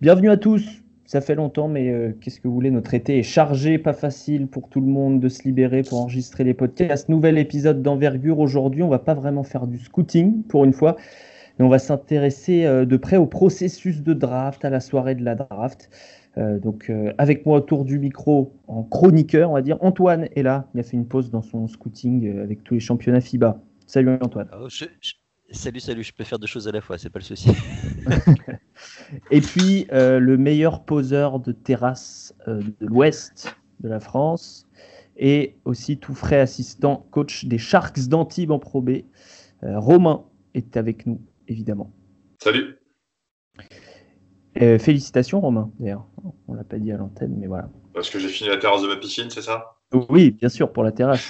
Bienvenue à tous, ça fait longtemps mais qu'est-ce que vous voulez, notre été est chargé, pas facile pour tout le monde de se libérer pour enregistrer les podcasts. Nouvel épisode d'Envergure aujourd'hui, on va pas vraiment faire du scouting pour une fois, mais on va s'intéresser de près au processus de draft, à la soirée de la draft. Donc avec moi autour du micro en chroniqueur, on va dire, Antoine est là, il a fait une pause dans son scouting avec tous les championnats FIBA. Salut Antoine. Oh, Salut, je peux faire deux choses à la fois, c'est pas le souci. Et puis, le meilleur poseur de terrasse de l'ouest de la France et aussi tout frais assistant coach des Sharks d'Antibes en Pro B. Romain est avec nous, évidemment. Salut. Félicitations, Romain, d'ailleurs. On ne l'a pas dit à l'antenne, mais voilà. Parce que j'ai fini la terrasse de ma piscine, c'est ça ? Oui, bien sûr, pour la terrasse.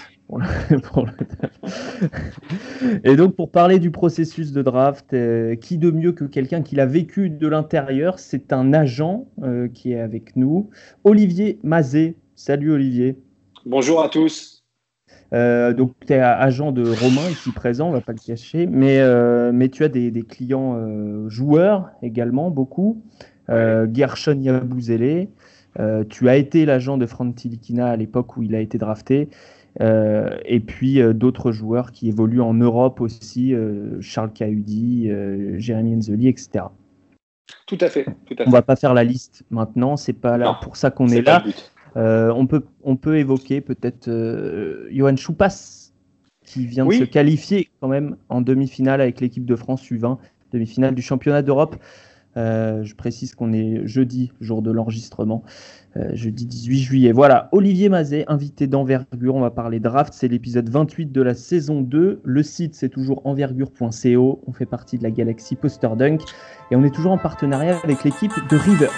Et donc, pour parler du processus de draft, qui de mieux que quelqu'un qui l'a vécu de l'intérieur, c'est un agent qui est avec nous, Olivier Mazé. Salut Olivier. Bonjour à tous. Donc, tu es agent de Romain, ici présent, on ne va pas le cacher, mais tu as des clients joueurs également, beaucoup. Guerschon Yabusele. Tu as été l'agent de Frank Ntilikina à l'époque où il a été drafté, et puis d'autres joueurs qui évoluent en Europe aussi, Charles Cahudi, Jérémy Enzoli, etc. Tout à fait. On ne va pas faire la liste maintenant, ce n'est pas là, pour ça qu'on est là. On peut évoquer peut-être Johan Choupass, qui vient de se qualifier quand même en demi-finale avec l'équipe de France U20, demi-finale du championnat d'Europe. Je précise qu'on est jeudi, jour de l'enregistrement, jeudi 18 juillet. Voilà, Olivier Mazé, invité d'Envergure, on va parler draft, c'est l'épisode 28 de la saison 2. Le site, c'est toujours envergure.co, on fait partie de la galaxie Poster Dunk et on est toujours en partenariat avec l'équipe de Rivers.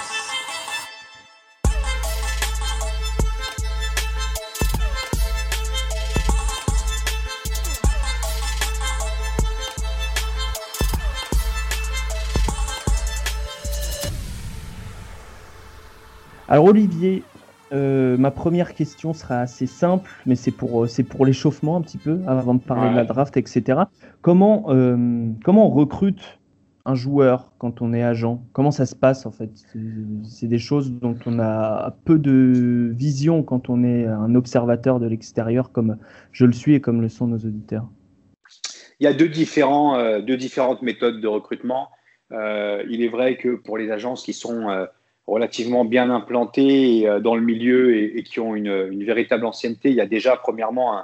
Alors Olivier, ma première question sera assez simple, mais c'est pour l'échauffement un petit peu, avant de parler de la draft, etc. Comment on recrute un joueur quand on est agent ? Comment ça se passe en fait ? C'est des choses dont on a peu de vision quand on est un observateur de l'extérieur, comme je le suis et comme le sont nos auditeurs. Il y a deux différentes méthodes de recrutement. Il est vrai que pour les agences qui sont relativement bien implantés dans le milieu et qui ont une véritable ancienneté, il y a déjà premièrement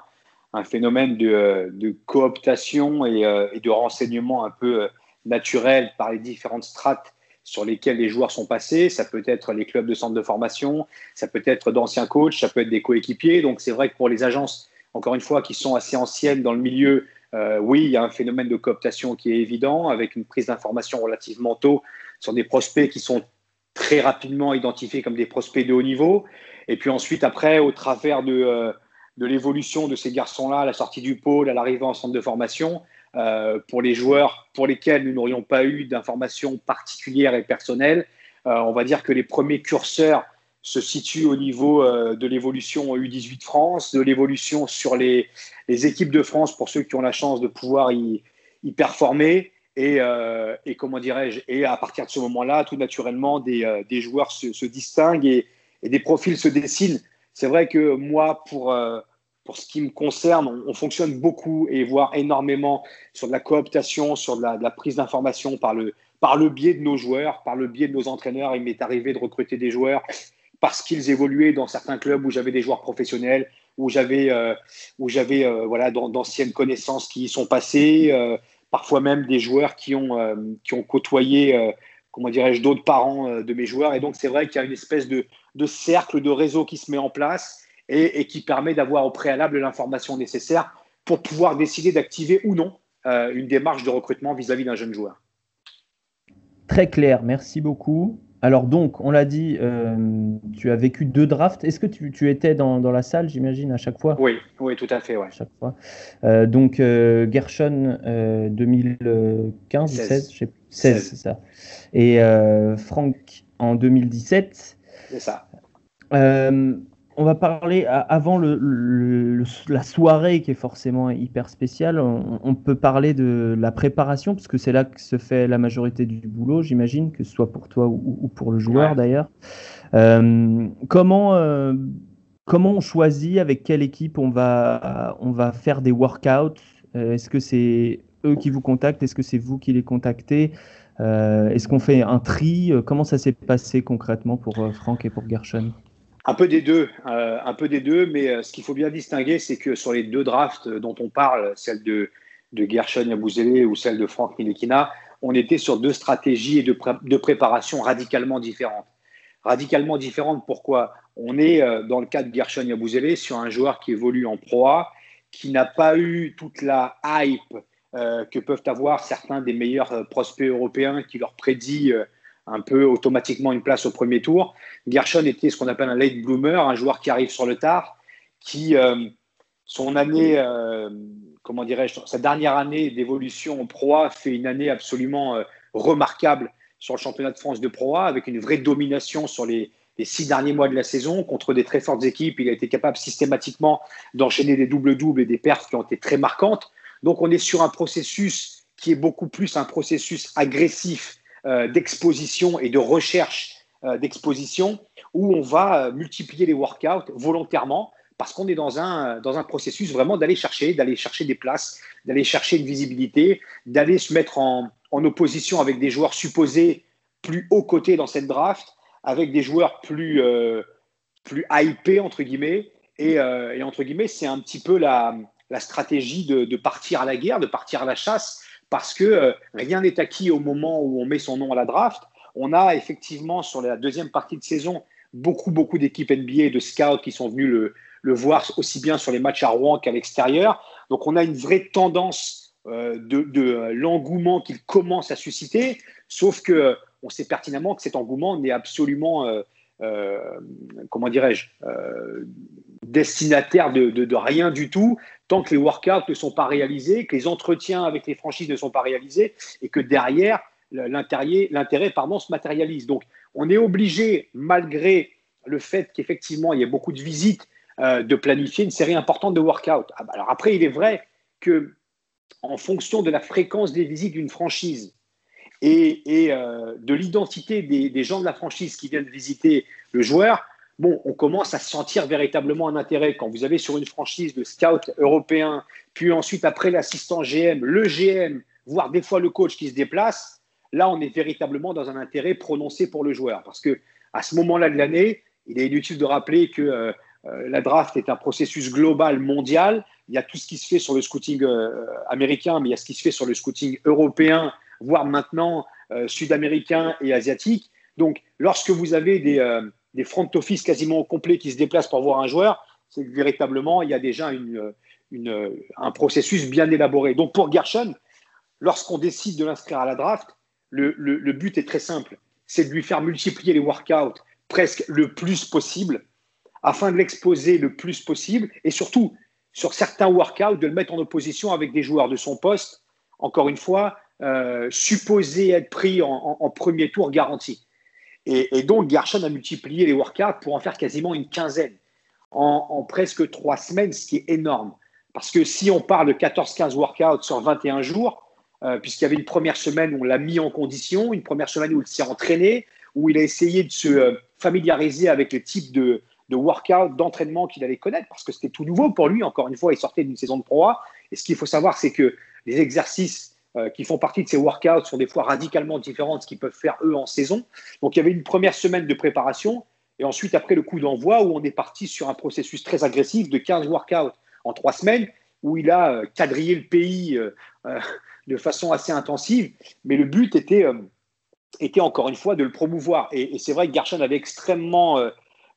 un phénomène de cooptation et de renseignement un peu naturel par les différentes strates sur lesquelles les joueurs sont passés. Ça peut être les clubs de centres de formation, ça peut être d'anciens coachs, ça peut être des coéquipiers. Donc c'est vrai que pour les agences, encore une fois, qui sont assez anciennes dans le milieu, il y a un phénomène de cooptation qui est évident avec une prise d'information relativement tôt sur des prospects qui sont très rapidement identifiés comme des prospects de haut niveau. Et puis ensuite, après, au travers de l'évolution de ces garçons-là, à la sortie du pôle, à l'arrivée en centre de formation, pour les joueurs pour lesquels nous n'aurions pas eu d'informations particulières et personnelles, on va dire que les premiers curseurs se situent au niveau de l'évolution U18 France, de l'évolution sur les équipes de France pour ceux qui ont la chance de pouvoir y performer. Et comment dirais-je, et à partir de ce moment-là, tout naturellement, des joueurs se distinguent et des profils se dessinent. C'est vrai que moi, pour ce qui me concerne, on fonctionne beaucoup et voire énormément sur de la cooptation, sur de la prise d'information par le biais de nos joueurs, par le biais de nos entraîneurs. Il m'est arrivé de recruter des joueurs parce qu'ils évoluaient dans certains clubs où j'avais des joueurs professionnels, où j'avais voilà, d'anciennes connaissances qui y sont passées. Parfois même des joueurs qui ont côtoyé, comment dirais-je, d'autres parents de mes joueurs. Et donc, c'est vrai qu'il y a une espèce de cercle, de réseau qui se met en place et qui permet d'avoir au préalable l'information nécessaire pour pouvoir décider d'activer ou non une démarche de recrutement vis-à-vis d'un jeune joueur. Très clair, merci beaucoup. Alors donc, on l'a dit, tu as vécu deux drafts. Est-ce que tu étais dans la salle, j'imagine, à chaque fois ? Oui, tout à fait. Ouais. À chaque fois. Donc, Guerschon 2015, 16, je sais plus. 16, c'est ça. Et Frank en 2017. C'est ça. On va parler avant la soirée qui est forcément hyper spéciale. On peut parler de la préparation parce que c'est là que se fait la majorité du boulot, j'imagine, que ce soit pour toi ou pour le joueur d'ailleurs. Comment on choisit avec quelle équipe on va faire des workouts? Est-ce que c'est eux qui vous contactent? Est-ce que c'est vous qui les contactez? Est-ce qu'on fait un tri? Comment ça s'est passé concrètement pour Franck et pour Guerschon? Un peu des deux, mais ce qu'il faut bien distinguer, c'est que sur les deux drafts dont on parle, celle de Guerschon Yabusele ou celle de Frank Ntilikina, on était sur deux stratégies de préparation radicalement différentes. Radicalement différentes, pourquoi? On est, dans le cas de Guerschon Yabusele, sur un joueur qui évolue en Pro A, qui n'a pas eu toute la hype que peuvent avoir certains des meilleurs prospects européens qui leur prédit un peu automatiquement une place au premier tour. Guerschon était ce qu'on appelle un late bloomer, un joueur qui arrive sur le tard, qui, son année, sa dernière année d'évolution en Pro A fait une année absolument remarquable sur le championnat de France de Pro A, avec une vraie domination sur les 6 derniers mois de la saison, contre des très fortes équipes. Il a été capable systématiquement d'enchaîner des doubles-doubles et des perfs qui ont été très marquantes. Donc, on est sur un processus qui est beaucoup plus un processus agressif d'exposition et de recherche d'exposition, où on va multiplier les workouts volontairement parce qu'on est dans un processus vraiment d'aller chercher des places, d'aller chercher une visibilité, d'aller se mettre en opposition avec des joueurs supposés plus haut cotés dans cette draft, avec des joueurs plus hypés entre guillemets, et entre guillemets c'est un petit peu la stratégie de partir à la guerre, de partir à la chasse. Parce que rien n'est acquis au moment où on met son nom à la draft. On a effectivement, sur la deuxième partie de saison, beaucoup d'équipes NBA et de scouts qui sont venus le voir aussi bien sur les matchs à Rouen qu'à l'extérieur. Donc, on a une vraie tendance de l'engouement qu'il commence à susciter, sauf qu'on sait pertinemment que cet engouement n'est absolument, destinataire de rien du tout, tant que les workouts ne sont pas réalisés, que les entretiens avec les franchises ne sont pas réalisés et que derrière, l'intérêt se matérialise. Donc, on est obligé, malgré le fait qu'effectivement, il y a beaucoup de visites, de planifier une série importante de workouts. Alors après, il est vrai qu'en fonction de la fréquence des visites d'une franchise et de l'identité des gens de la franchise qui viennent visiter le joueur, bon, on commence à sentir véritablement un intérêt. Quand vous avez sur une franchise le scout européen, puis ensuite après l'assistant GM, le GM, voire des fois le coach qui se déplace, là on est véritablement dans un intérêt prononcé pour le joueur. Parce qu'à ce moment-là de l'année, il est inutile de rappeler que la draft est un processus global, mondial. Il y a tout ce qui se fait sur le scouting américain, mais il y a ce qui se fait sur le scouting européen, voire maintenant sud-américain et asiatique. Donc lorsque vous avez des front office quasiment au complet qui se déplacent pour voir un joueur, c'est que véritablement, il y a déjà un processus bien élaboré. Donc, pour Guerschon, lorsqu'on décide de l'inscrire à la draft, le but est très simple. C'est de lui faire multiplier les workouts presque le plus possible afin de l'exposer le plus possible et surtout, sur certains workouts, de le mettre en opposition avec des joueurs de son poste, encore une fois, supposés être pris en premier tour garanti. Et donc, Guerschon a multiplié les workouts pour en faire quasiment une quinzaine en presque 3 semaines, ce qui est énorme. Parce que si on parle de 14-15 workouts sur 21 jours, puisqu'il y avait une première semaine où on l'a mis en condition, une première semaine où il s'est entraîné, où il a essayé de se familiariser avec le type de workout, d'entraînement qu'il allait connaître, parce que c'était tout nouveau pour lui. Encore une fois, il sortait d'une saison de Pro A. Et ce qu'il faut savoir, c'est que les exercices qui font partie de ces workouts sont des fois radicalement différentes de ce qu'ils peuvent faire eux en saison. Donc, il y avait une première semaine de préparation et ensuite, après le coup d'envoi, où on est parti sur un processus très agressif de 15 workouts en 3 semaines, où il a quadrillé le pays de façon assez intensive. Mais le but était encore une fois de le promouvoir. Et c'est vrai que Guerschon avait extrêmement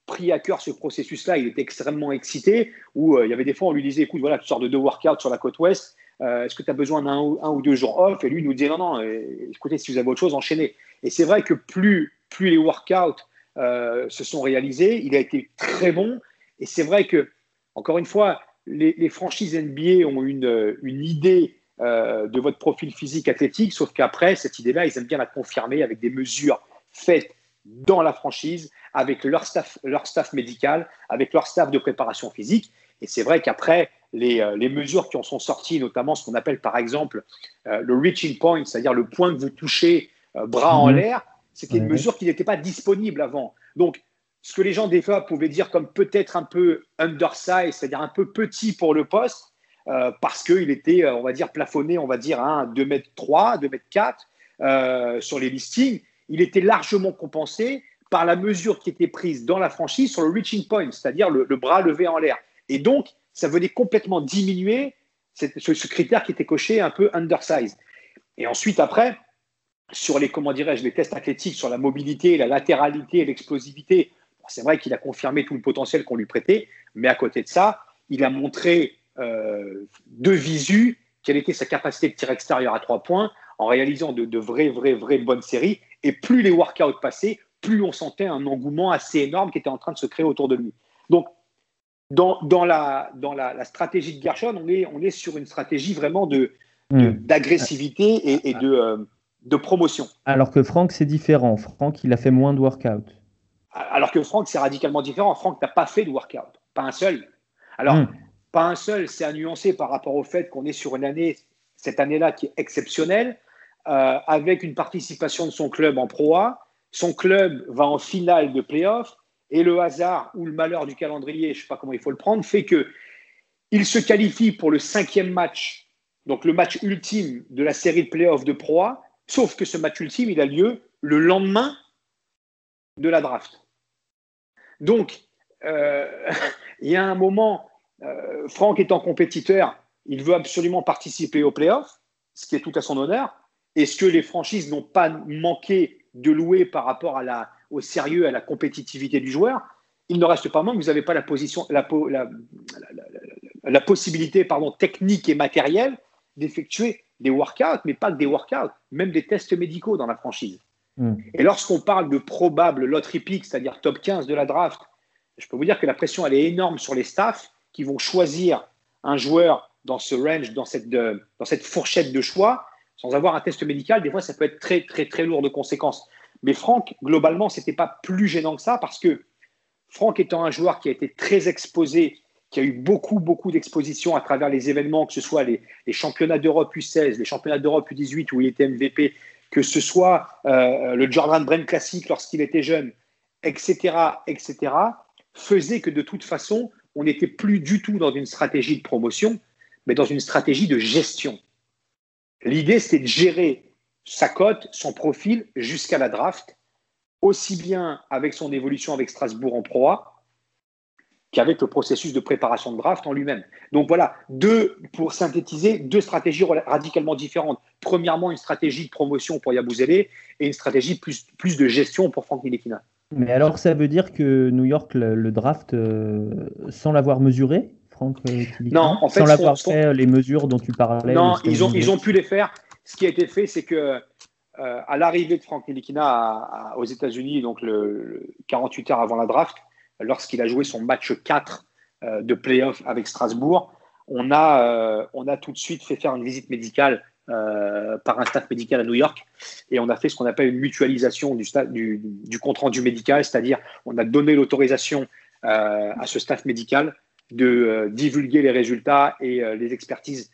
pris à cœur ce processus-là. Il était extrêmement excité, où il y avait des fois, on lui disait « Écoute, voilà, tu sors de 2 workouts sur la côte ouest. Est-ce que tu as besoin d'un ou 2 jours off ?» Et lui nous dit « Non, écoutez, si vous avez autre chose, enchaînez. » Et c'est vrai que plus les workouts se sont réalisés, il a été très bon. Et c'est vrai que, encore une fois, les franchises NBA ont une idée de votre profil physique athlétique, sauf qu'après, cette idée-là, ils aiment bien la confirmer avec des mesures faites dans la franchise, avec leur staff médical, avec leur staff de préparation physique. Et c'est vrai qu'après, les mesures qui en sont sorties, notamment ce qu'on appelle par exemple le reaching point, c'est-à-dire le point que vous touchez bras en l'air, c'était une mesure qui n'était pas disponible avant. Donc, ce que les gens des fois pouvaient dire comme peut-être un peu undersize, c'est-à-dire un peu petit pour le poste, parce qu'il était, on va dire, plafonné, on va dire, à 2,3 m, 2,4 m sur les listings. Il était largement compensé par la mesure qui était prise dans la franchise sur le reaching point, c'est-à-dire le bras levé en l'air. Et donc, ça venait complètement diminuer ce critère qui était coché un peu undersize. Et ensuite, après, sur les, comment dirais-je, les tests athlétiques, sur la mobilité, la latéralité et l'explosivité, c'est vrai qu'il a confirmé tout le potentiel qu'on lui prêtait, mais à côté de ça, il a montré de visu quelle était sa capacité de tir extérieur à 3 points en réalisant de vraies bonnes séries. Et plus les workouts passaient, plus on sentait un engouement assez énorme qui était en train de se créer autour de lui. Donc, dans la stratégie de Guerschon, on est sur une stratégie vraiment d'agressivité et de promotion. Alors que Franck, c'est différent. Franck, il a fait moins de workouts. Alors que Franck, c'est radicalement différent. Franck n'a pas fait de workout. Pas un seul. Alors, pas un seul, c'est à nuancer par rapport au fait qu'on est sur une année, cette année-là, qui est exceptionnelle, avec une participation de son club en Pro A. Son club va en finale de play-off. Et le hasard ou le malheur du calendrier, je ne sais pas comment il faut le prendre, fait qu'il se qualifie pour le 5e match, donc le match ultime de la série de play-off de Pro A, sauf que ce match ultime, il a lieu le lendemain de la draft. Donc, il y a un moment, Franck étant compétiteur, il veut absolument participer aux playoffs, ce qui est tout à son honneur, et ce que les franchises n'ont pas manqué de louer par rapport à au sérieux, à la compétitivité du joueur. Il ne reste pas moins que vous n'avez pas la possibilité technique et matérielle d'effectuer des workouts, mais pas que des workouts, même des tests médicaux dans la franchise. Et lorsqu'on parle de probable lottery pick, c'est-à-dire top 15 de la draft, je peux vous dire que la pression, elle est énorme sur les staffs qui vont choisir un joueur dans ce range, dans cette fourchette de choix, sans avoir un test médical. Des fois, ça peut être très, très, très lourd de conséquences. Mais Franck, globalement, ce n'était pas plus gênant que ça, parce que Franck étant un joueur qui a été très exposé, qui a eu beaucoup, beaucoup d'exposition à travers les événements, que ce soit les championnats d'Europe U16, les championnats d'Europe U18 où il était MVP, que ce soit le Jordan Brand Classic lorsqu'il était jeune, etc., faisait que de toute façon, on n'était plus du tout dans une stratégie de promotion, mais dans une stratégie de gestion. L'idée, c'était de gérer sa cote, son profil, jusqu'à la draft, aussi bien avec son évolution avec Strasbourg en Pro A, qu'avec le processus de préparation de draft en lui-même. Donc voilà, pour synthétiser, 2 stratégies radicalement différentes. Premièrement, une stratégie de promotion pour Yabusele et une stratégie plus de gestion pour Frank Ntilikina. Mais alors, ça veut dire que New York, le draft, sans l'avoir mesuré, Frank Ntilikina, non, en fait, sans l'avoir fait, les mesures dont tu parlais… Non, ils ont pu les faire. Ce qui a été fait, c'est que à l'arrivée de Frank Ntilikina aux États-Unis, donc le 48 heures avant la draft, lorsqu'il a joué son match 4 de play-off avec Strasbourg, on a tout de suite fait faire une visite médicale par un staff médical à New York, et on a fait ce qu'on appelle une mutualisation du compte-rendu médical, c'est-à-dire on a donné l'autorisation à ce staff médical de divulguer les résultats et les expertises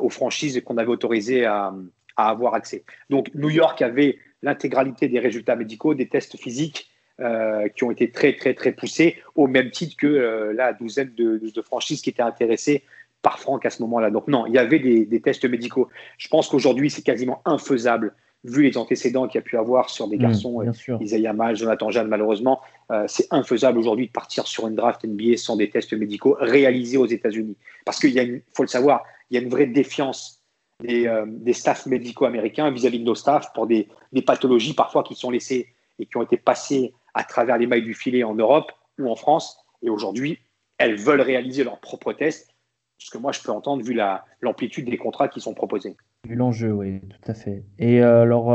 aux franchises qu'on avait autorisées à avoir accès. Donc New York avait l'intégralité des résultats médicaux, des tests physiques, qui ont été très, très, très poussés, au même titre que la douzaine de franchises qui étaient intéressées par Franck à ce moment-là. Donc non, il y avait des tests médicaux. Je pense qu'aujourd'hui, c'est quasiment infaisable, vu les antécédents qu'il y a pu avoir sur des garçons, Isaïa Cordinier, Jonathan Jeanne, malheureusement. C'est infaisable aujourd'hui de partir sur une draft NBA sans des tests médicaux réalisés aux États-Unis. Parce qu'il y a faut le savoir, il y a une vraie défiance des staffs médicaux américains vis-à-vis de nos staffs pour des pathologies parfois qui sont laissées et qui ont été passées à travers les mailles du filet en Europe ou en France. Et aujourd'hui, elles veulent réaliser leurs propres tests, ce que moi, je peux entendre vu l'amplitude des contrats qui sont proposés. Vu l'enjeu, oui, tout à fait. Et alors,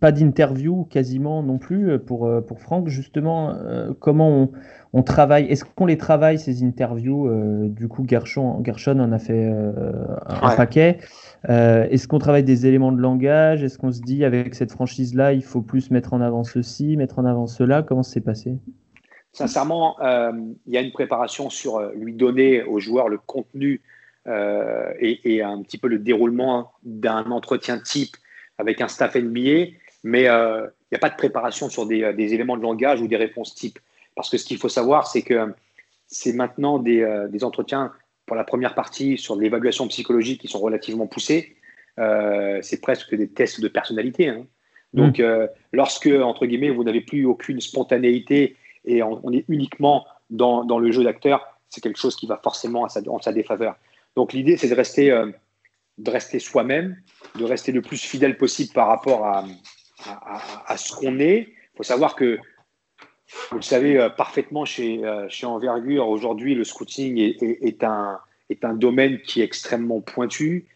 pas d'interview quasiment non plus pour Franck, justement, comment on travaille, est-ce qu'on les travaille ces interviews, du coup Guerschon en a fait un paquet, est-ce qu'on travaille des éléments de langage, est-ce qu'on se dit avec cette franchise-là il faut plus mettre en avant ceci, mettre en avant cela, comment ça s'est passé? Sincèrement, il y a une préparation sur lui donner aux joueurs le contenu et un petit peu le déroulement d'un entretien type avec un staff NBA, mais il n'y a pas de préparation sur des éléments de langage ou des réponses types. Parce que ce qu'il faut savoir, c'est que c'est maintenant des entretiens pour la première partie sur l'évaluation psychologique qui sont relativement poussés. C'est presque des tests de personnalité, hein. Donc, lorsque, entre guillemets, vous n'avez plus aucune spontanéité et on est uniquement dans le jeu d'acteur, c'est quelque chose qui va forcément en sa défaveur. Donc, l'idée, c'est de rester soi-même, de rester le plus fidèle possible par rapport à ce qu'on est. Il faut savoir que, vous le savez parfaitement, chez Envergure, aujourd'hui, le scouting est un domaine qui est extrêmement pointu,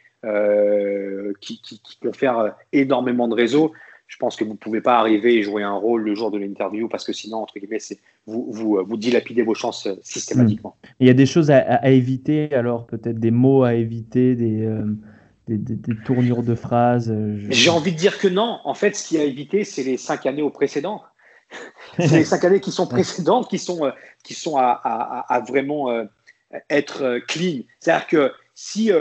qui confère énormément de réseaux. Je pense que vous ne pouvez pas arriver et jouer un rôle le jour de l'interview parce que sinon, entre guillemets, vous dilapidez vos chances systématiquement. Il y a des choses à éviter, alors peut-être des mots à éviter, des tournures de phrases. J'ai envie de dire que non. En fait, ce qu'il y a à éviter, c'est les 5 années au précédent. C'est les 5 années qui sont précédentes qui sont à vraiment être clean. C'est-à-dire que si...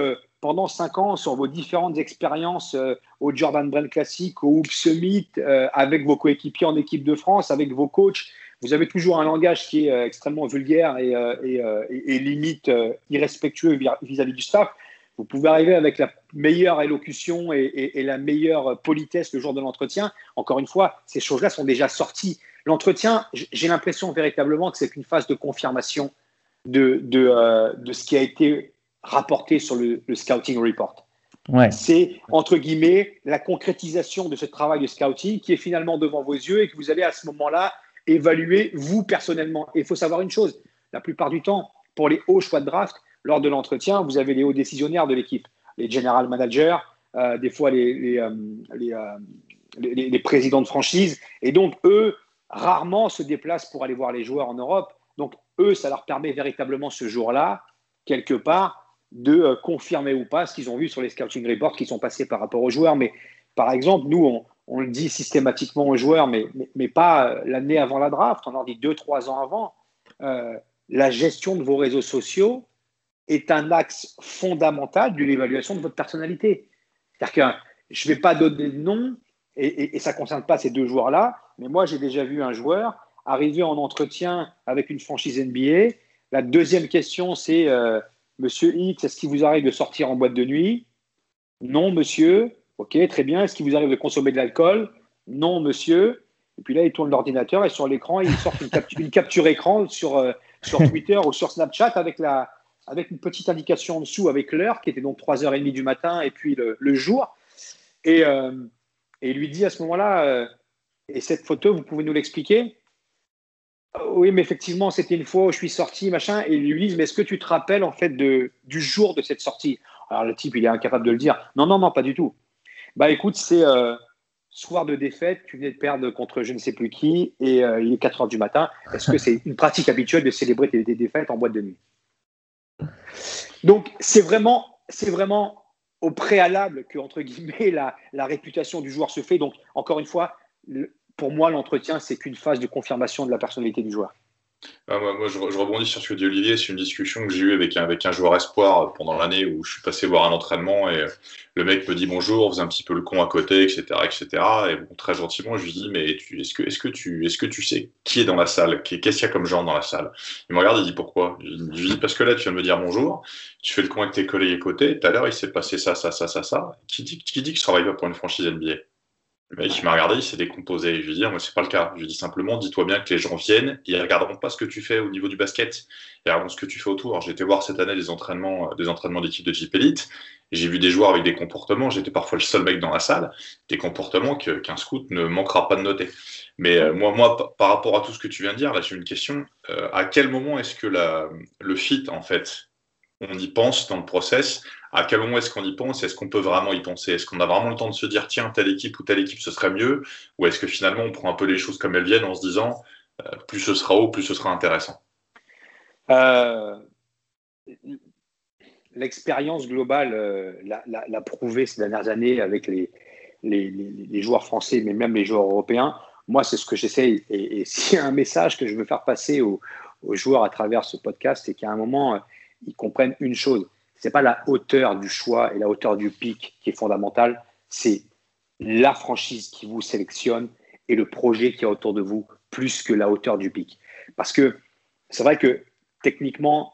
pendant 5 ans, sur vos différentes expériences au Jordan Brand Classic, au Hoop Summit, avec vos coéquipiers en équipe de France, avec vos coachs, vous avez toujours un langage qui est extrêmement vulgaire et limite irrespectueux vis-à-vis du staff. Vous pouvez arriver avec la meilleure élocution et la meilleure politesse le jour de l'entretien. Encore une fois, ces choses-là sont déjà sorties. L'entretien, j'ai l'impression véritablement que c'est une phase de confirmation de ce qui a été rapporté sur le scouting report. Ouais. C'est, entre guillemets, la concrétisation de ce travail de scouting qui est finalement devant vos yeux et que vous allez à ce moment-là évaluer vous personnellement. Et il faut savoir une chose, la plupart du temps, pour les hauts choix de draft, lors de l'entretien, vous avez les hauts décisionnaires de l'équipe, les general managers, des fois les présidents de franchise. Et donc, eux, rarement se déplacent pour aller voir les joueurs en Europe. Donc, eux, ça leur permet véritablement ce jour-là, quelque part, de confirmer ou pas ce qu'ils ont vu sur les scouting reports qui sont passés par rapport aux joueurs. Mais par exemple, nous, on le dit systématiquement aux joueurs, mais pas l'année avant la draft, on leur dit 2-3 ans avant. La gestion de vos réseaux sociaux est un axe fondamental de l'évaluation de votre personnalité. C'est-à-dire que je ne vais pas donner de nom, et ça ne concerne pas ces 2 joueurs-là, mais moi, j'ai déjà vu un joueur arriver en entretien avec une franchise NBA. La deuxième question, c'est Monsieur X, est-ce qu'il vous arrive de sortir en boîte de nuit? Non, monsieur. Ok, très bien. Est-ce qu'il vous arrive de consommer de l'alcool? Non, monsieur. Et puis là, il tourne l'ordinateur et sur l'écran, il sort une capture écran sur Twitter ou sur Snapchat avec une petite indication en dessous avec l'heure, qui était donc 3h30 du matin et puis le jour. Et il lui dit à ce moment-là, et cette photo, vous pouvez nous l'expliquer? Oui, mais effectivement, c'était une fois où je suis sorti, machin, et ils lui disent, mais est-ce que tu te rappelles en fait du jour de cette sortie? Alors le type, il est incapable de le dire. Non, pas du tout. Bah écoute, c'est soir de défaite, tu venais de perdre contre je ne sais plus qui, et il est 4h du matin. Est-ce que c'est une pratique habituelle de célébrer tes défaites en boîte de nuit? Donc c'est vraiment au préalable que, entre guillemets, la réputation du joueur se fait. Donc encore une fois, pour moi, l'entretien, c'est qu'une phase de confirmation de la personnalité du joueur. Moi, je rebondis sur ce que dit Olivier. C'est une discussion que j'ai eue avec un joueur espoir pendant l'année où je suis passé voir un entraînement et le mec me dit bonjour, faisait un petit peu le con à côté, etc. Et bon, très gentiment, je lui dis mais est-ce que tu sais qui est dans la salle, qu'est-ce qu'il y a comme gens dans la salle? Il me regarde, il dit pourquoi? Je lui dis parce que là, tu viens de me dire bonjour, tu fais le con avec tes collègues à côté. Tout à l'heure, il s'est passé ça. Qui dit que je travaille pas pour une franchise NBA? Le mec, il m'a regardé, il s'est décomposé. Je lui ai dit, mais c'est pas le cas. Je lui ai dit simplement, dis-toi bien que les gens viennent et ils regarderont pas ce que tu fais au niveau du basket. Ils regarderont ce que tu fais autour. J'ai été voir cette année des entraînements d'équipe de JP Elite. J'ai vu des joueurs avec des comportements. J'étais parfois le seul mec dans la salle. Des comportements qu'un scout ne manquera pas de noter. Mais moi, par rapport à tout ce que tu viens de dire, là, j'ai une question. À quel moment est-ce que le fit, en fait, on y pense dans le process? à quel moment est-ce qu'on y pense? Est-ce qu'on peut vraiment y penser? Est-ce qu'on a vraiment le temps de se dire, tiens, telle équipe ou telle équipe, ce serait mieux? Ou est-ce que finalement, on prend un peu les choses comme elles viennent en se disant, plus ce sera haut, plus ce sera intéressant? L'expérience globale l'a prouvé ces dernières années avec les joueurs français, mais même les joueurs européens. Moi, c'est ce que j'essaye. Et s'il y a un message que je veux faire passer aux joueurs à travers ce podcast, c'est qu'à un moment, ils comprennent une chose. Ce n'est pas la hauteur du choix et la hauteur du pic qui est fondamentale. C'est la franchise qui vous sélectionne et le projet qui est autour de vous, plus que la hauteur du pic. Parce que c'est vrai que techniquement,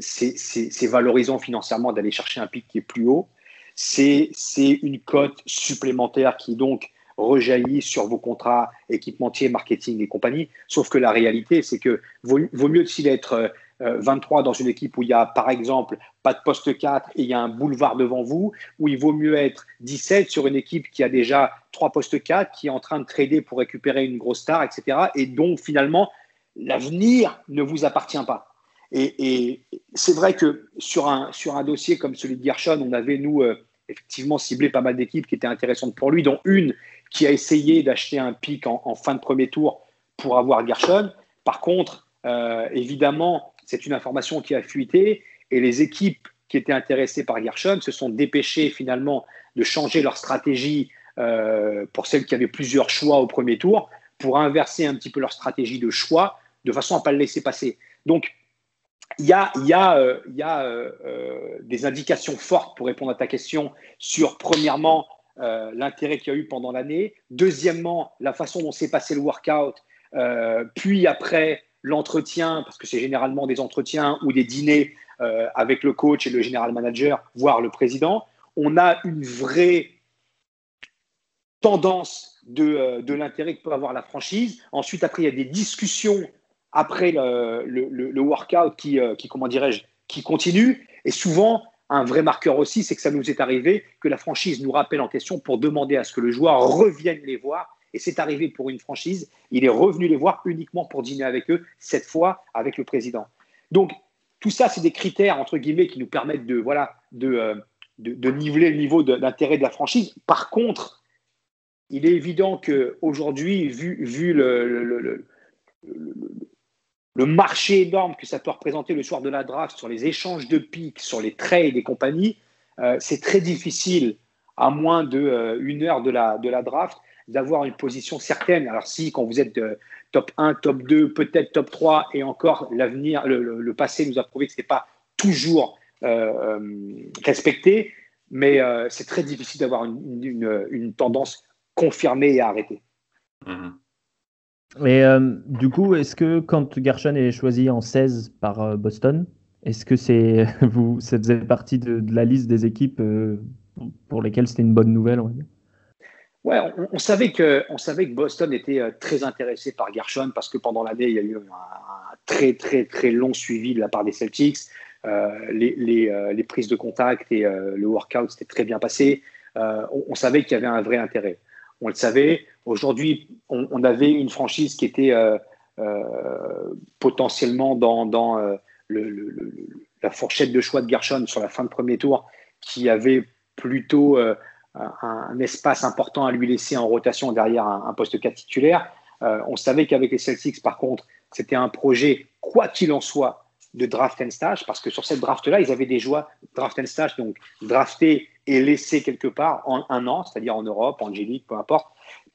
c'est valorisant financièrement d'aller chercher un pic qui est plus haut. C'est une cote supplémentaire qui donc rejaillit sur vos contrats équipementiers, marketing et compagnie. Sauf que la réalité, c'est que vaut mieux s'il être 23 dans une équipe où il y a, par exemple, pas de poste 4 et il y a un boulevard devant vous, où il vaut mieux être 17 sur une équipe qui a déjà 3 postes 4, qui est en train de trader pour récupérer une grosse star, etc. Et donc, finalement, l'avenir ne vous appartient pas. Et c'est vrai que sur un dossier comme celui de Guerschon, on avait, nous, effectivement ciblé pas mal d'équipes qui étaient intéressantes pour lui, dont une qui a essayé d'acheter un pic en fin de premier tour pour avoir Guerschon. Par contre, évidemment, c'est une information qui a fuité et les équipes qui étaient intéressées par Guerschon se sont dépêchées finalement de changer leur stratégie pour celles qui avaient plusieurs choix au premier tour, pour inverser un petit peu leur stratégie de choix de façon à ne pas le laisser passer. Donc, Il y a des indications fortes pour répondre à ta question sur, premièrement, l'intérêt qu'il y a eu pendant l'année, deuxièmement, la façon dont s'est passé le workout, puis après l'entretien, parce que c'est généralement des entretiens ou des dîners avec le coach et le général manager, voire le président. On a une vraie tendance de l'intérêt que peut avoir la franchise. Ensuite, après, il y a des discussions après le workout qui continue. Et souvent, un vrai marqueur aussi, c'est que ça nous est arrivé que la franchise nous rappelle en question pour demander à ce que le joueur revienne les voir. Et c'est arrivé pour une franchise. Il est revenu les voir uniquement pour dîner avec eux, cette fois avec le président. Donc, tout ça, c'est des critères, entre guillemets, qui nous permettent de niveler le niveau d'intérêt de la franchise. Par contre, il est évident qu'aujourd'hui, vu le marché énorme que ça peut représenter le soir de la draft sur les échanges de pics, sur les trades et compagnie, c'est très difficile, à moins d'une heure de la draft, d'avoir une position certaine. Alors si, quand vous êtes top 1, top 2, peut-être top 3, et encore l'avenir, le passé nous a prouvé que ce n'est pas toujours respecté, mais c'est très difficile d'avoir une tendance confirmée et arrêtée. Mmh. Et du coup, est-ce que quand Guerschon est choisi en 16 par Boston, est-ce que ça faisait partie de la liste des équipes pour lesquelles c'était une bonne nouvelle, on va dire? Ouais, on savait que Boston était très intéressé par Guerschon parce que pendant l'année, il y a eu un très très très long suivi de la part des Celtics. Les prises de contact et le workout c'était très bien passé. On savait qu'il y avait un vrai intérêt. On le savait. Aujourd'hui, on avait une franchise qui était potentiellement dans la fourchette de choix de Guerschon sur la fin de premier tour, qui avait plutôt un espace important à lui laisser en rotation derrière un poste 4 titulaire. On savait qu'avec les Celtics, par contre, c'était un projet, quoi qu'il en soit, de draft and stash, parce que sur cette draft-là, ils avaient des joueurs draft and stash, donc draftés et laissés quelque part en un an, c'est-à-dire en Europe, en G-League, peu importe,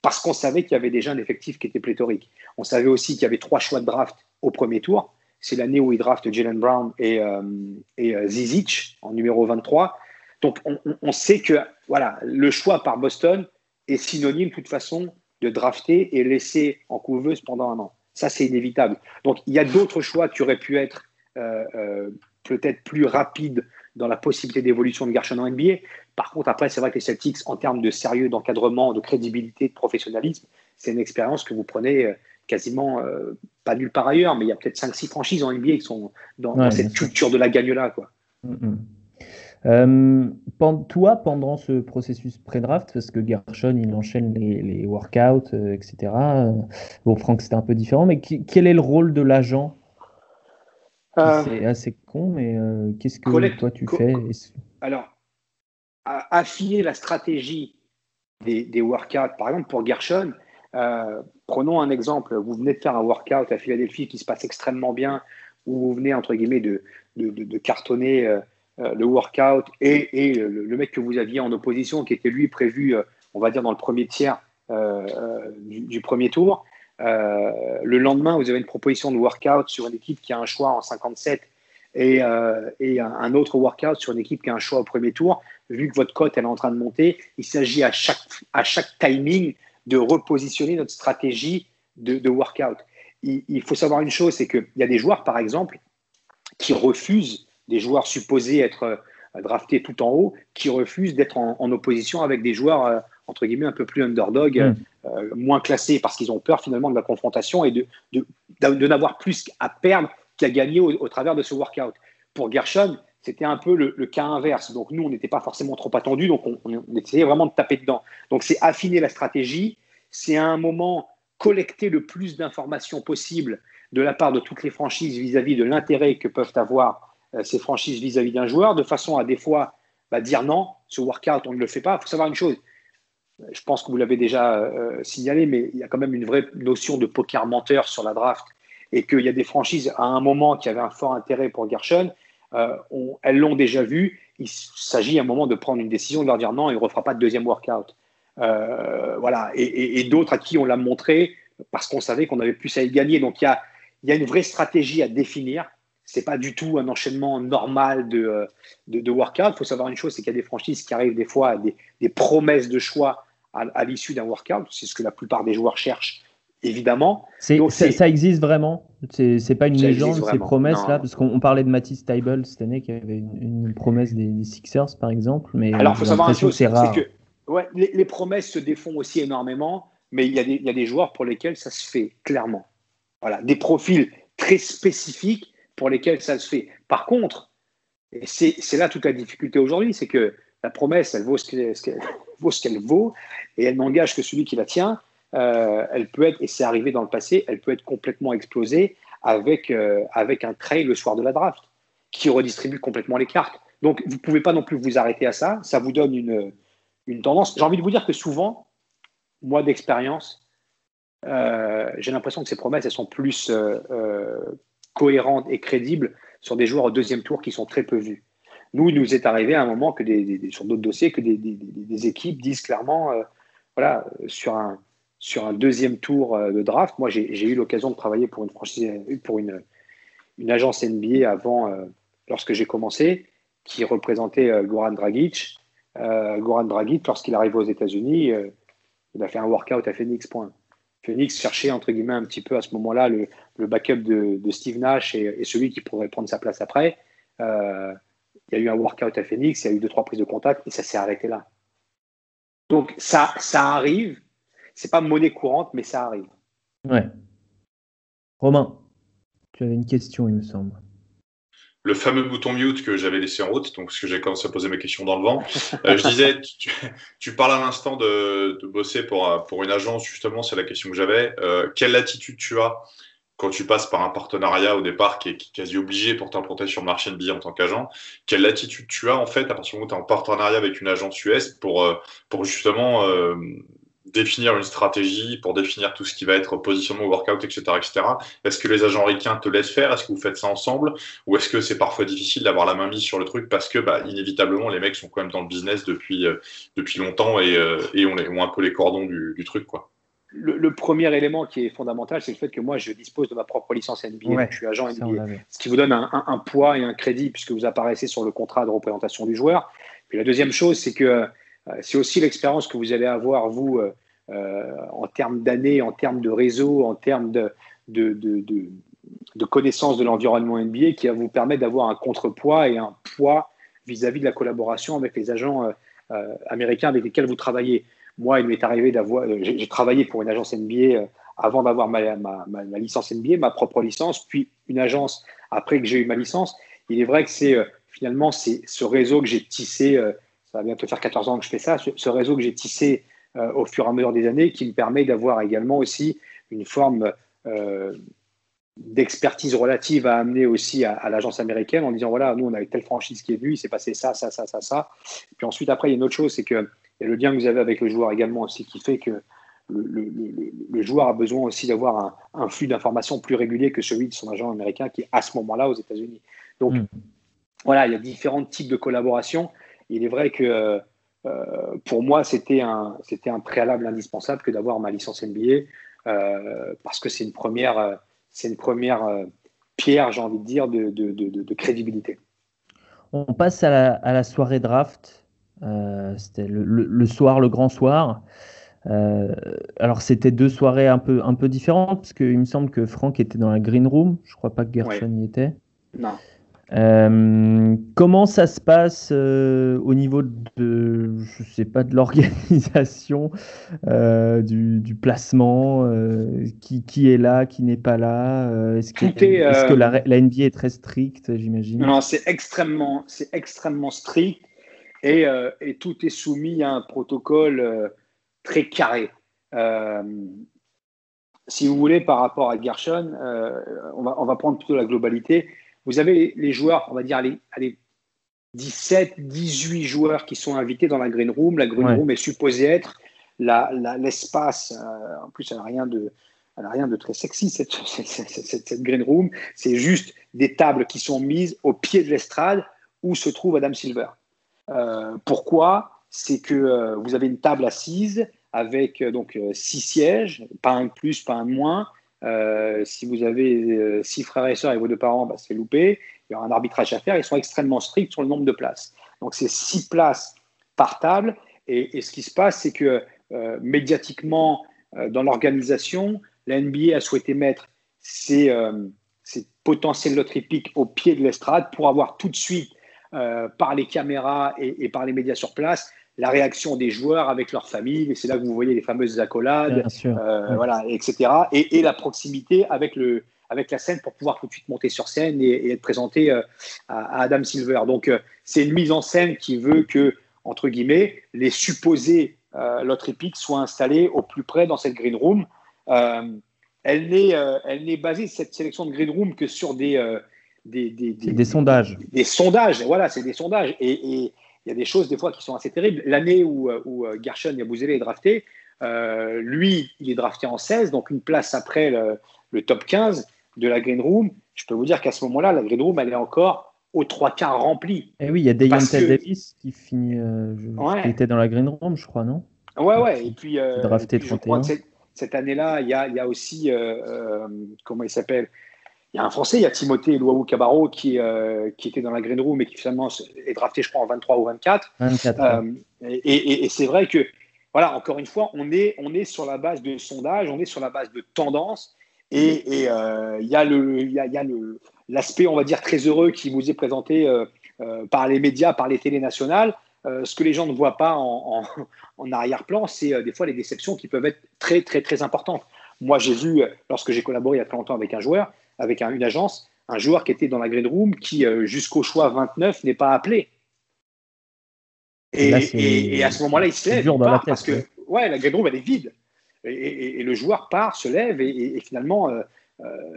parce qu'on savait qu'il y avait déjà un effectif qui était pléthorique. On savait aussi qu'il y avait 3 choix de draft au premier tour. C'est l'année où ils draftent Jalen Brown et Zizic en numéro 23. Donc, on sait que voilà, le choix par Boston est synonyme, de toute façon, de drafter et laisser en couveuse pendant un an. Ça, c'est inévitable. Donc, il y a d'autres choix qui auraient pu être peut-être plus rapides dans la possibilité d'évolution de Guerschon en NBA. Par contre, après, c'est vrai que les Celtics, en termes de sérieux, d'encadrement, de crédibilité, de professionnalisme, c'est une expérience que vous prenez quasiment pas nulle part ailleurs, mais il y a peut-être 5-6 franchises en NBA qui sont dans cette culture de la gagne-là, quoi. Mm-hmm. Toi, pendant ce processus pré-draft, parce que Guerschon, il enchaîne les workouts, etc. Bon, Franck, c'était un peu différent, mais quel est le rôle de l'agent? C'est assez con, mais qu'est-ce que toi tu fais? Alors, affiner la stratégie des workouts. Par exemple, pour Guerschon, prenons un exemple. Vous venez de faire un workout à Philadelphie qui se passe extrêmement bien, où vous venez, entre guillemets, de cartonner le workout et le mec que vous aviez en opposition, qui était lui prévu, on va dire, dans le premier tiers du premier tour. Le lendemain, vous avez une proposition de workout sur une équipe qui a un choix en 57 et un autre workout sur une équipe qui a un choix au premier tour. Vu que votre cote elle est en train de monter, il s'agit à chaque timing de repositionner notre stratégie de workout. Il faut savoir une chose, c'est qu'il y a des joueurs, par exemple, qui refusent, des joueurs supposés être draftés tout en haut, qui refusent d'être en opposition avec des joueurs, entre guillemets, un peu plus underdog, moins classés, parce qu'ils ont peur finalement de la confrontation et de n'avoir plus à perdre qu'à gagner au travers de ce workout. Pour Guerschon, c'était un peu le cas inverse. Donc nous, on n'était pas forcément trop attendus, donc on essayait vraiment de taper dedans. Donc c'est affiner la stratégie, c'est à un moment collecter le plus d'informations possible de la part de toutes les franchises vis-à-vis de l'intérêt que peuvent avoir ces franchises vis-à-vis d'un joueur, de façon à des fois dire non, ce workout, on ne le fait pas. Il faut savoir une chose, je pense que vous l'avez déjà signalé, mais il y a quand même une vraie notion de poker menteur sur la draft, et qu'il y a des franchises à un moment qui avaient un fort intérêt pour Guerschon, elles l'ont déjà vu, il s'agit à un moment de prendre une décision, de leur dire non, il ne refera pas de deuxième workout. Voilà. Et d'autres à qui on l'a montré parce qu'on savait qu'on avait plus à y gagner. Donc il y a une vraie stratégie à définir. C'est pas du tout un enchaînement normal de workout. Il faut savoir une chose, c'est qu'il y a des franchises qui arrivent des fois à des promesses de choix à l'issue d'un workout. C'est ce que la plupart des joueurs cherchent, évidemment. Ça existe vraiment. C'est pas une légende, ces promesses-là, parce qu'on parlait de Matisse Thybulle cette année qui avait une promesse des Sixers, par exemple. Mais alors il faut savoir une chose, c'est rare. C'est que ouais, les promesses se défont aussi énormément, mais il y a des joueurs pour lesquels ça se fait, clairement. Voilà, des profils très spécifiques pour lesquels ça se fait. Par contre, et c'est là toute la difficulté aujourd'hui, c'est que la promesse, elle vaut ce qu'elle vaut, et elle n'engage que celui qui la tient. Elle peut être, et c'est arrivé dans le passé, elle peut être complètement explosée avec un trade le soir de la draft, qui redistribue complètement les cartes. Donc, vous ne pouvez pas non plus vous arrêter à ça. Ça vous donne une tendance. J'ai envie de vous dire que souvent, moi d'expérience, j'ai l'impression que ces promesses, elles sont plus cohérentes et crédibles sur des joueurs au deuxième tour qui sont très peu vus. Nous, il nous est arrivé à un moment que sur d'autres dossiers, que des équipes disent clairement, voilà, sur un deuxième tour de draft. Moi, j'ai eu l'occasion de travailler pour une franchise, pour une agence NBA avant, lorsque j'ai commencé, qui représentait Goran Dragic. Goran Dragic, lorsqu'il arrive aux États-Unis, il a fait un workout à Phoenix. Phoenix cherchait, entre guillemets, un petit peu à ce moment-là le backup de Steve Nash et celui qui pourrait prendre sa place après. Il y a eu un workout à Phoenix, il y a eu 2-3 prises de contact et ça s'est arrêté là. Donc ça arrive. C'est pas monnaie courante, mais ça arrive. Ouais. Romain, tu avais une question, il me semble. Le fameux bouton mute que j'avais laissé en route, donc parce que j'ai commencé à poser mes questions dans le vent. Je disais, tu parles à l'instant de bosser pour une agence, justement, c'est la question que j'avais. Quelle attitude tu as quand tu passes par un partenariat au départ qui est quasi obligé pour t'implanter sur le marché NBA en tant qu'agent? Quelle attitude tu as, en fait, à partir du moment où tu es en partenariat avec une agence US pour justement définir une stratégie, pour définir tout ce qui va être positionnement, workout, etc. Est-ce que les agents ricains te laissent faire? Est-ce que vous faites ça ensemble? Ou est-ce que c'est parfois difficile d'avoir la main mise sur le truc parce que, inévitablement, les mecs sont quand même dans le business depuis longtemps et ont un peu les cordons du truc, quoi. Le premier élément qui est fondamental, c'est le fait que moi, je dispose de ma propre licence NBA. Ouais, je suis agent NBA, ce qui vous donne un poids et un crédit puisque vous apparaissez sur le contrat de représentation du joueur. Puis la deuxième chose, c'est que c'est aussi l'expérience que vous allez avoir, vous, en termes d'années, en termes de réseau, en termes de connaissance de l'environnement NBA, qui va vous permettre d'avoir un contrepoids et un poids vis-à-vis de la collaboration avec les agents américains avec lesquels vous travaillez. Moi, il m'est arrivé j'ai travaillé pour une agence NBA avant d'avoir ma licence NBA, ma propre licence, puis une agence après que j'ai eu ma licence. Il est vrai que c'est ce réseau que j'ai tissé. Ça va bientôt faire 14 ans que je fais ça, ce réseau que j'ai tissé au fur et à mesure des années, qui me permet d'avoir également aussi une forme d'expertise relative à amener aussi à l'agence américaine en disant voilà, nous on a telle franchise qui est venue, il s'est passé ça, ça, ça, ça, ça. Et puis ensuite, après, il y a une autre chose, c'est que il y a le lien que vous avez avec le joueur également aussi qui fait que le joueur a besoin aussi d'avoir un flux d'informations plus régulier que celui de son agent américain qui est à ce moment-là aux États-Unis. Donc voilà, il y a différents types de collaborations. Il est vrai que pour moi, c'était un préalable indispensable que d'avoir ma licence NBA parce que c'est une première pierre, j'ai envie de dire, de crédibilité. On passe à la soirée draft. C'était le soir, le grand soir. Alors, c'était deux soirées un peu différentes parce qu'il me semble que Franck était dans la green room. Je ne crois pas que Guerschon y était. Non. Comment ça se passe au niveau de, je sais pas, de l'organisation, du placement, qui est là, qui n'est pas là, est-ce que la NBA est très stricte, j'imagine? Non, c'est extrêmement strict et tout est soumis à un protocole très carré. Si vous voulez, par rapport à Guerschon, on va prendre plutôt la globalité. Vous avez les joueurs, on va dire les 17, 18 joueurs qui sont invités dans la green room. La green room est supposée être l'espace. En plus, elle n'a rien de très sexy, cette green room. C'est juste des tables qui sont mises au pied de l'estrade où se trouve Adam Silver. Pourquoi ? C'est que vous avez une table assise avec 6 sièges, pas un de plus, pas un de moins. Si vous avez 6 frères et sœurs et vos 2 parents, c'est loupé. Il y aura un arbitrage à faire. Ils sont extrêmement stricts sur le nombre de places. Donc, c'est 6 places par table. Et ce qui se passe, c'est que médiatiquement, dans l'organisation, la NBA a souhaité mettre ses potentiels loteries pick au pied de l'estrade pour avoir tout de suite, par les caméras et par les médias sur place, la réaction des joueurs avec leur famille, et c'est là que vous voyez les fameuses accolades, voilà, etc. Et la proximité avec la scène pour pouvoir tout de suite monter sur scène et être présenté à Adam Silver. Donc, c'est une mise en scène qui veut que, entre guillemets, les supposés loteries picks soient installés au plus près dans cette green room. Elle n'est basée, cette sélection de green room, que sur des sondages. Des sondages, voilà, c'est des sondages. Et il y a des choses, des fois, qui sont assez terribles. L'année où Guerschon Yabusele est drafté, lui, il est drafté en 16, donc une place après le top 15 de la green room. Je peux vous dire qu'à ce moment-là, la green room, elle est encore aux 3 quarts remplie. Et oui, il y a Dejounte Davis qui finit, qui était dans la green room, je crois, non ? Ouais. Et puis, drafté et puis je crois que cette année-là, il y a aussi, comment il s'appelle ? Il y a un Français, il y a Timothée Louaou Cabarro qui était dans la green room et qui finalement est drafté, je crois, en 23 ou 24. 24 et c'est vrai que, voilà, encore une fois, on est sur la base de sondages, on est sur la base de tendances. Et il y a l'aspect, on va dire, très heureux qui vous est présenté par les médias, par les télés nationales. Ce que les gens ne voient pas en arrière-plan, c'est des fois les déceptions qui peuvent être très, très, très importantes. Moi, j'ai vu, lorsque j'ai collaboré il y a très longtemps avec un joueur, avec une agence, un joueur qui était dans la green room qui, jusqu'au choix 29, n'est pas appelé. Et à ce moment-là, il se lève, il part, parce que la green room, elle est vide. Et le joueur part, se lève et finalement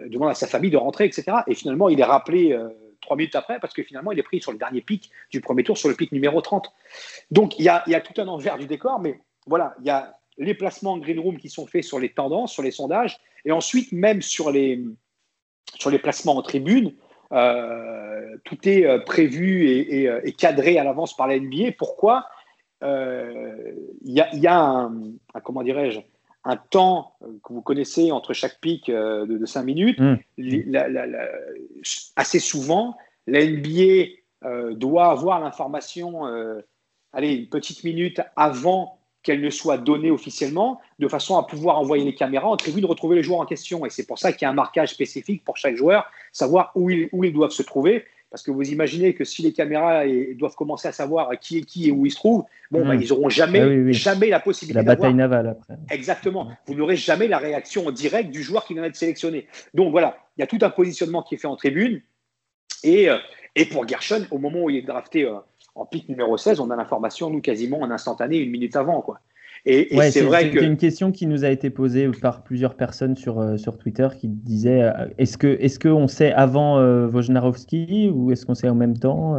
demande à sa famille de rentrer, etc. Et finalement, il est rappelé 3 minutes après parce que finalement, il est pris sur le dernier pic du premier tour, sur le pic numéro 30. Donc, il y a tout un envers du décor, mais voilà, il y a les placements en green room qui sont faits sur les tendances, sur les sondages, et ensuite, même sur les placements en tribune, tout est prévu et cadré à l'avance par la NBA. Pourquoi ? Il y a un comment dirais-je, un temps que vous connaissez entre chaque pic de 5 minutes. Assez souvent, la NBA doit avoir l'information une petite minute avant qu'elle ne soit donnée officiellement, de façon à pouvoir envoyer les caméras en tribune, retrouver les joueurs en question. Et c'est pour ça qu'il y a un marquage spécifique pour chaque joueur, savoir où ils doivent se trouver. Parce que vous imaginez que si les caméras doivent commencer à savoir qui est qui et où ils se trouvent, ils n'auront jamais la possibilité d'avoir… La bataille navale après. Exactement. Vous n'aurez jamais la réaction en direct du joueur qui vient d'être sélectionné. Donc voilà, il y a tout un positionnement qui est fait en tribune. Et pour Guerschon, au moment où il est drafté… en pic numéro 16, on a l'information, nous, quasiment en instantané, 1 minute avant. Et c'est vrai que... C'est une question qui nous a été posée par plusieurs personnes sur Twitter qui disaient est-ce qu'on sait avant Wojnarowski ou est-ce qu'on sait en même temps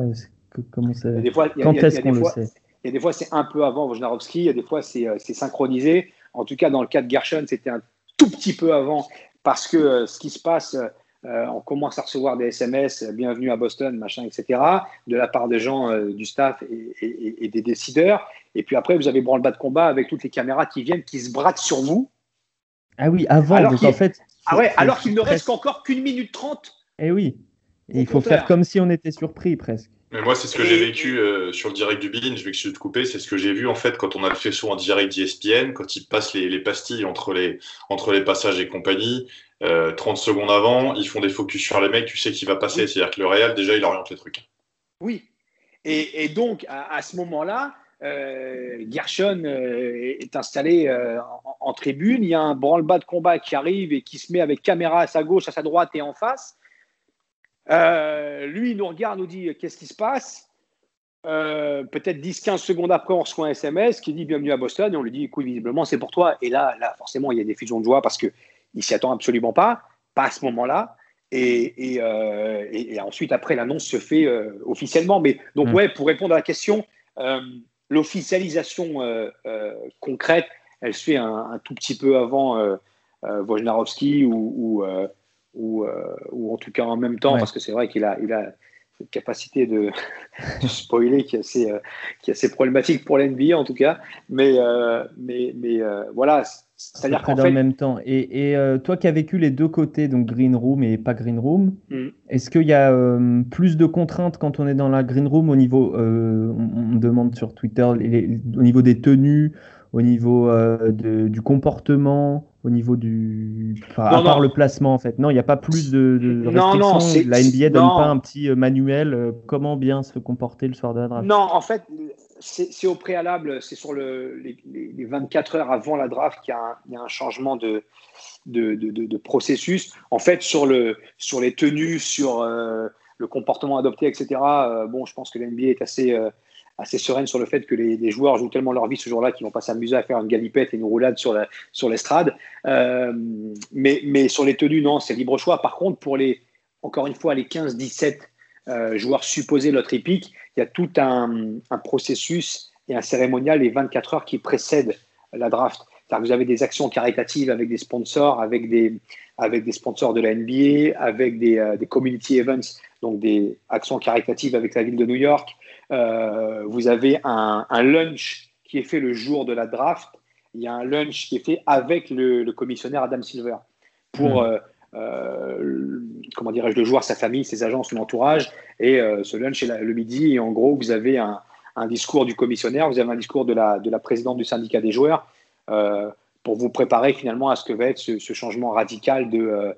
Quand est-ce qu'on le sait? Il y a des fois, c'est un peu avant Wojnarowski, il y a des fois, c'est synchronisé. En tout cas, dans le cas de Guerschon, c'était un tout petit peu avant parce que ce qui se passe, on commence à recevoir des SMS, bienvenue à Boston, machin, etc., de la part des gens du staff et des décideurs. Et puis après, vous avez branle-bas de combat avec toutes les caméras qui viennent, qui se braquent sur vous. Ah oui, avant. Alors qu'il ne reste qu'encore qu'une 1 minute 30. Eh oui, et il faut faire comme si on était surpris presque. Mais moi, c'est ce que j'ai vécu sur le direct du Bean, je vais que je te couper, c'est ce que j'ai vu en fait quand on a le faisceau en direct d'ESPN, quand ils passent les pastilles entre les passages et compagnie, 30 secondes avant, ils font des focus sur les mecs, tu sais qui va passer, c'est-à-dire que le Real, déjà, il oriente les trucs. Oui, et donc à ce moment-là, Guerschon est installé en tribune, il y a un branle-bas de combat qui arrive et qui se met avec caméra à sa gauche, à sa droite et en face. Lui, il nous regarde, nous dit qu'est-ce qui se passe. Peut-être 10-15 secondes après, on reçoit un SMS qui dit bienvenue à Boston, et on lui dit écoute, visiblement c'est pour toi. Et là, forcément, il y a des fusions de joie parce qu'il ne s'y attend absolument pas à ce moment-là. Et ensuite, après, l'annonce se fait officiellement. Mais donc, pour répondre à la question, l'officialisation concrète, elle se fait un tout petit peu avant Wojnarowski ou en tout cas en même temps, parce que c'est vrai qu'il a cette capacité de spoiler qui est assez problématique pour l'NBA en tout cas, mais voilà, c'est-à-dire qu'en fait en même temps, et toi qui as vécu les deux côtés, donc Green Room et pas Green Room, est-ce qu'il y a plus de contraintes quand on est dans la Green Room au niveau, on demande sur Twitter, au niveau des tenues, au niveau du comportement, au niveau du... Enfin, à part le placement, en fait. Non, il n'y a pas plus de restrictions. Non, la NBA ne donne pas un petit manuel comment bien se comporter le soir de la draft. Non, en fait, c'est au préalable, c'est sur les 24 heures avant la draft qu'il y a un changement de processus. En fait, sur les tenues, sur le comportement adopté, etc., je pense que la NBA est assez sereine sur le fait que les joueurs jouent tellement leur vie ce jour-là qu'ils vont pas s'amuser à faire une galipette et une roulade sur l'estrade. Mais sur les tenues, non, c'est libre choix. Par contre, pour les 15-17 joueurs supposés loterie pick, il y a tout un processus et un cérémonial les 24 heures qui précèdent la draft. C'est-à-dire que vous avez des actions caritatives avec des sponsors, avec des sponsors de la NBA, avec des community events, donc des actions caritatives avec la ville de New York. Vous avez un lunch qui est fait le jour de la draft. Il y a un lunch qui est fait avec le commissionnaire Adam Silver pour comment dirais-je, le joueur, sa famille, ses agents, son entourage. Et ce lunch est le midi. Et en gros, vous avez un discours du commissionnaire, vous avez un discours de la présidente du syndicat des joueurs pour vous préparer finalement à ce que va être ce changement radical de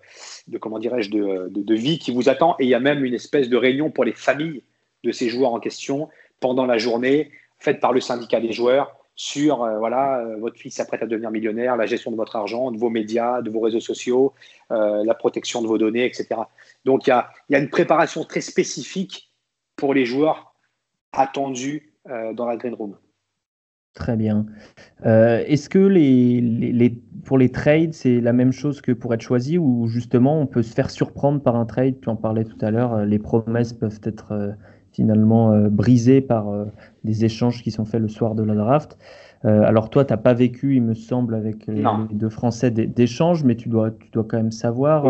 vie qui vous attend. Et il y a même une espèce de réunion pour les familles de ces joueurs en question pendant la journée, faite par le syndicat des joueurs sur votre fils s'apprête à devenir millionnaire, la gestion de votre argent, de vos médias, de vos réseaux sociaux, la protection de vos données, etc. Donc il y a une préparation très spécifique pour les joueurs attendus dans la Green Room. Très bien. Est-ce que pour les trades, c'est la même chose que pour être choisi, ou justement on peut se faire surprendre par un trade? Tu en parlais tout à l'heure, les promesses peuvent être... finalement brisé par des échanges qui sont faits le soir de la draft. Alors toi, tu n'as pas vécu, il me semble, avec les deux Français d'échanges, mais tu dois quand même savoir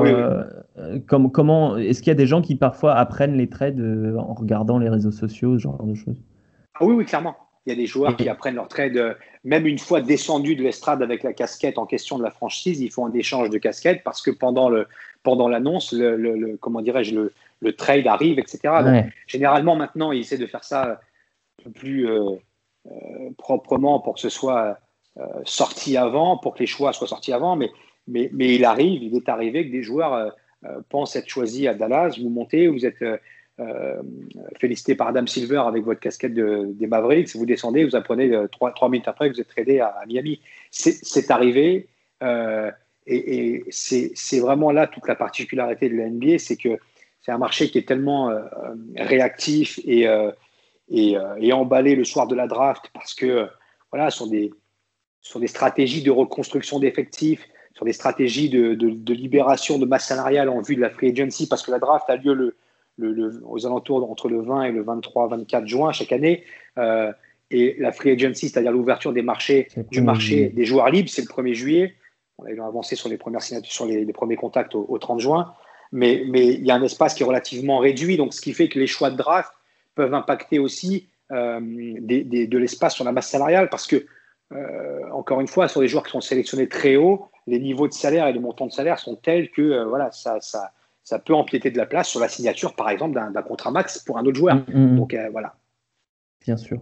comment... Est-ce qu'il y a des gens qui parfois apprennent les trades en regardant les réseaux sociaux, ce genre de choses? Oui, clairement. Il y a des joueurs qui apprennent leurs trades. Même une fois descendus de l'estrade avec la casquette en question de la franchise, ils font un échange de casquettes parce que pendant l'annonce, le trade arrive, etc. Donc, généralement, maintenant, ils essaient de faire ça un peu plus proprement pour que ce soit sorti avant, pour que les choix soient sortis avant. Mais il est arrivé que des joueurs pensent être choisis à Dallas. Vous montez, vous êtes félicité par Adam Silver avec votre casquette des Mavericks. Vous descendez, vous apprenez 3 minutes après que vous êtes tradé à Miami. C'est arrivé. Et c'est vraiment là toute la particularité de la NBA, c'est que c'est un marché qui est tellement réactif et emballé le soir de la draft parce que ce sont des sur des stratégies de reconstruction d'effectifs, sur des stratégies de libération de masse salariale en vue de la free agency, parce que la draft a lieu aux alentours entre le 20 et le 23-24 juin chaque année. Et la free agency, c'est-à-dire l'ouverture du marché des joueurs libres, c'est le 1er juillet. On a avancé sur les premières signatures, sur les premiers contacts au 30 juin. Mais il y a un espace qui est relativement réduit, donc ce qui fait que les choix de draft peuvent impacter aussi de l'espace sur la masse salariale, parce que, encore une fois, sur les joueurs qui sont sélectionnés très haut, les niveaux de salaire et les montants de salaire sont tels que ça peut empiéter de la place sur la signature, par exemple, d'un contrat max pour un autre joueur. Donc, voilà. Bien sûr.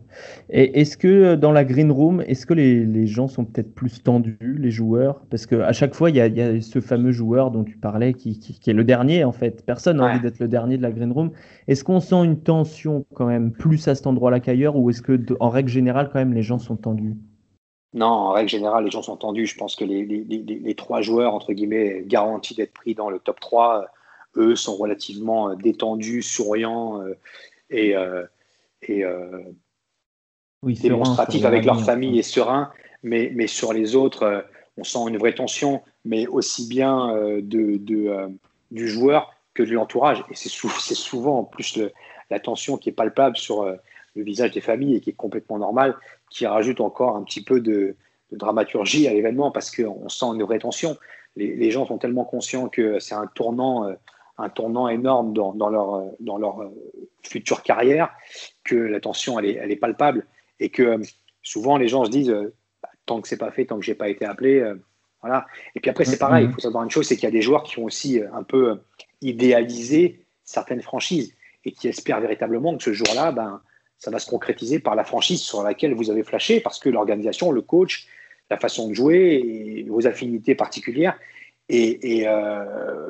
Et est-ce que dans la green room, est-ce que les gens sont peut-être plus tendus, les joueurs ? Parce qu'à chaque fois, il y a ce fameux joueur dont tu parlais qui est le dernier, en fait. Personne n'a envie d'être le dernier de la green room. Est-ce qu'on sent une tension quand même plus à cet endroit-là qu'ailleurs, ou est-ce que, en règle générale, quand même, les gens sont tendus ? Non, en règle générale, les gens sont tendus. Je pense que les trois joueurs, entre guillemets, garantis d'être pris dans le top 3, eux, sont relativement détendus, souriants et démonstratifs avec leur famille et sereins, mais sur les autres, on sent une vraie tension, mais aussi bien du joueur que de l'entourage. Et c'est souvent en plus la tension qui est palpable sur le visage des familles et qui est complètement normale, qui rajoute encore un petit peu de dramaturgie à l'événement, parce qu'on sent une vraie tension. Les gens sont tellement conscients que c'est un tournant énorme dans leur future carrière, que la tension elle est palpable, et que souvent les gens se disent tant que c'est pas fait, tant que j'ai pas été appelé, voilà. Et puis après c'est pareil, il faut savoir une chose, c'est qu'il y a des joueurs qui ont aussi un peu idéalisé certaines franchises et qui espèrent véritablement que ce jour-là, ça va se concrétiser par la franchise sur laquelle vous avez flashé, parce que l'organisation, le coach, la façon de jouer, et vos affinités particulières. Et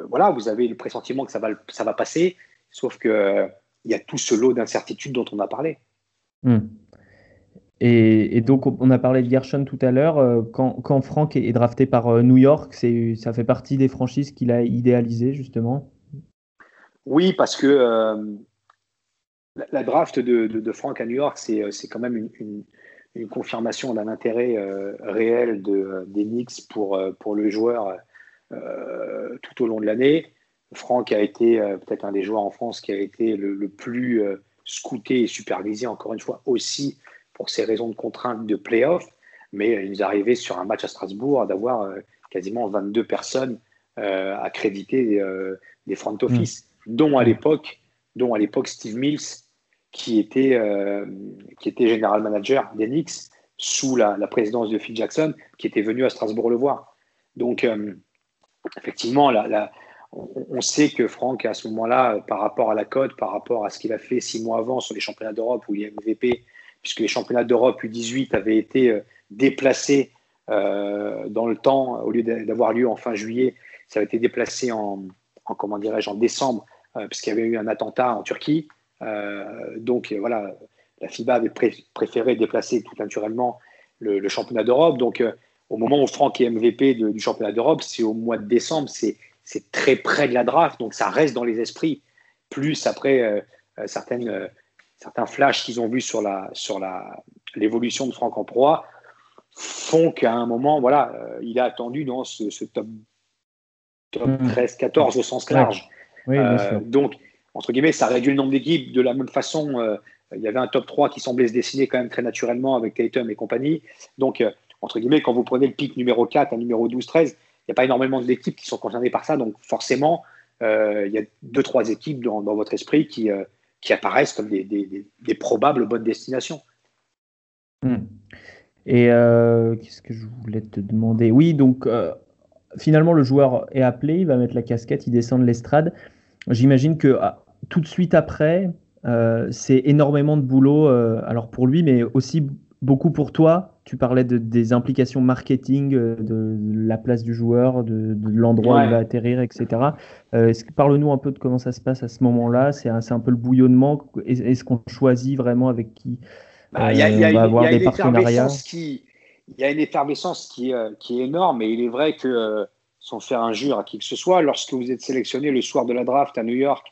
voilà, vous avez le pressentiment que ça va passer, sauf qu'il y a tout ce lot d'incertitudes dont on a parlé. Et donc, on a parlé de Guerschon tout à l'heure. Quand Frank est drafté par New York, ça fait partie des franchises qu'il a idéalisées, justement. Oui, parce que la draft de Frank à New York, c'est quand même une confirmation d'un intérêt réel des Knicks pour le joueur. Tout au long de l'année, Franck a été peut-être un des joueurs en France qui a été le plus scouté et supervisé, encore une fois aussi pour ses raisons de contraintes de play-off, mais il nous arrivait sur un match à Strasbourg d'avoir quasiment 22 personnes accréditées des front office, dont à l'époque Steve Mills, qui était général manager des Knicks sous la présidence de Phil Jackson, qui était venu à Strasbourg le voir. Donc effectivement, on sait que Franck, à ce moment-là, par rapport à la cote, par rapport à ce qu'il a fait 6 mois avant sur les championnats d'Europe où il est MVP, puisque les championnats d'Europe U18 avaient été déplacés dans le temps, au lieu d'avoir lieu en fin juillet, ça avait été déplacé en décembre, puisqu'il y avait eu un attentat en Turquie. Donc voilà, la FIBA avait préféré déplacer tout naturellement le championnat d'Europe. Donc au moment où Franck est MVP du championnat d'Europe, c'est au mois de décembre, c'est très près de la draft, donc ça reste dans les esprits. Plus après certains flashs qu'ils ont vus sur l'évolution de Franck en Pro A font qu'à un moment, voilà, il est attendu dans ce top 13-14 au sens large. Oui, donc, entre guillemets, ça réduit le nombre d'équipes. De la même façon, il y avait un top 3 qui semblait se dessiner quand même très naturellement avec Tatum et compagnie. Donc, entre guillemets, quand vous prenez le pic numéro 4 à numéro 12-13, il n'y a pas énormément d'équipes qui sont concernées par ça. Donc forcément, il y a 2-3 équipes dans votre esprit qui apparaissent comme des probables bonnes destinations. Et qu'est-ce que je voulais te demander ? Oui, donc finalement, le joueur est appelé, il va mettre la casquette, il descend de l'estrade. J'imagine que tout de suite après, c'est énormément de boulot, alors pour lui, mais aussi beaucoup pour toi. Tu parlais des implications marketing, de la place du joueur, de l'endroit où il va atterrir, etc. Parle-nous un peu de comment ça se passe à ce moment-là. C'est un peu le bouillonnement. Est-ce qu'on choisit vraiment avec qui on va avoir des partenariats ? Il y a une effervescence qui est énorme, et il est vrai que, sans faire injure à qui que ce soit, lorsque vous êtes sélectionné le soir de la draft à New York,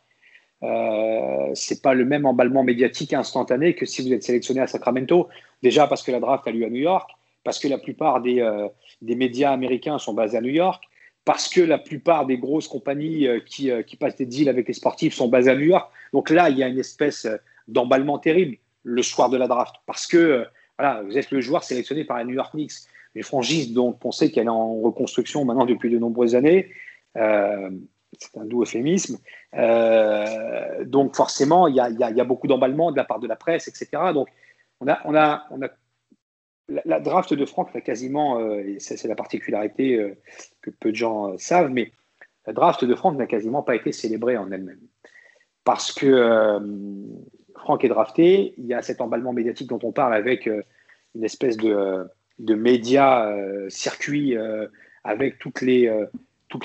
c'est pas le même emballement médiatique instantané que si vous êtes sélectionné à Sacramento, déjà parce que la draft a lieu à New York parce que la plupart des médias américains sont basés à New York, parce que la plupart des grosses compagnies qui passent des deals avec les sportifs sont basées à New York. Donc là, il y a une espèce d'emballement terrible le soir de la draft, parce que voilà, vous êtes le joueur sélectionné par les New York Knicks, une franchise dont on sait qu'elle est en reconstruction maintenant depuis de nombreuses années. C'est un doux euphémisme. Donc forcément, il y a beaucoup d'emballement de la part de la presse, etc. Donc on a la draft de Franck l'a quasiment, et ça, c'est la particularité que peu de gens savent, mais la draft de Franck n'a quasiment pas été célébrée en elle-même. Parce que Franck est drafté, il y a cet emballement médiatique dont on parle avec une espèce de média circuit avec toutes les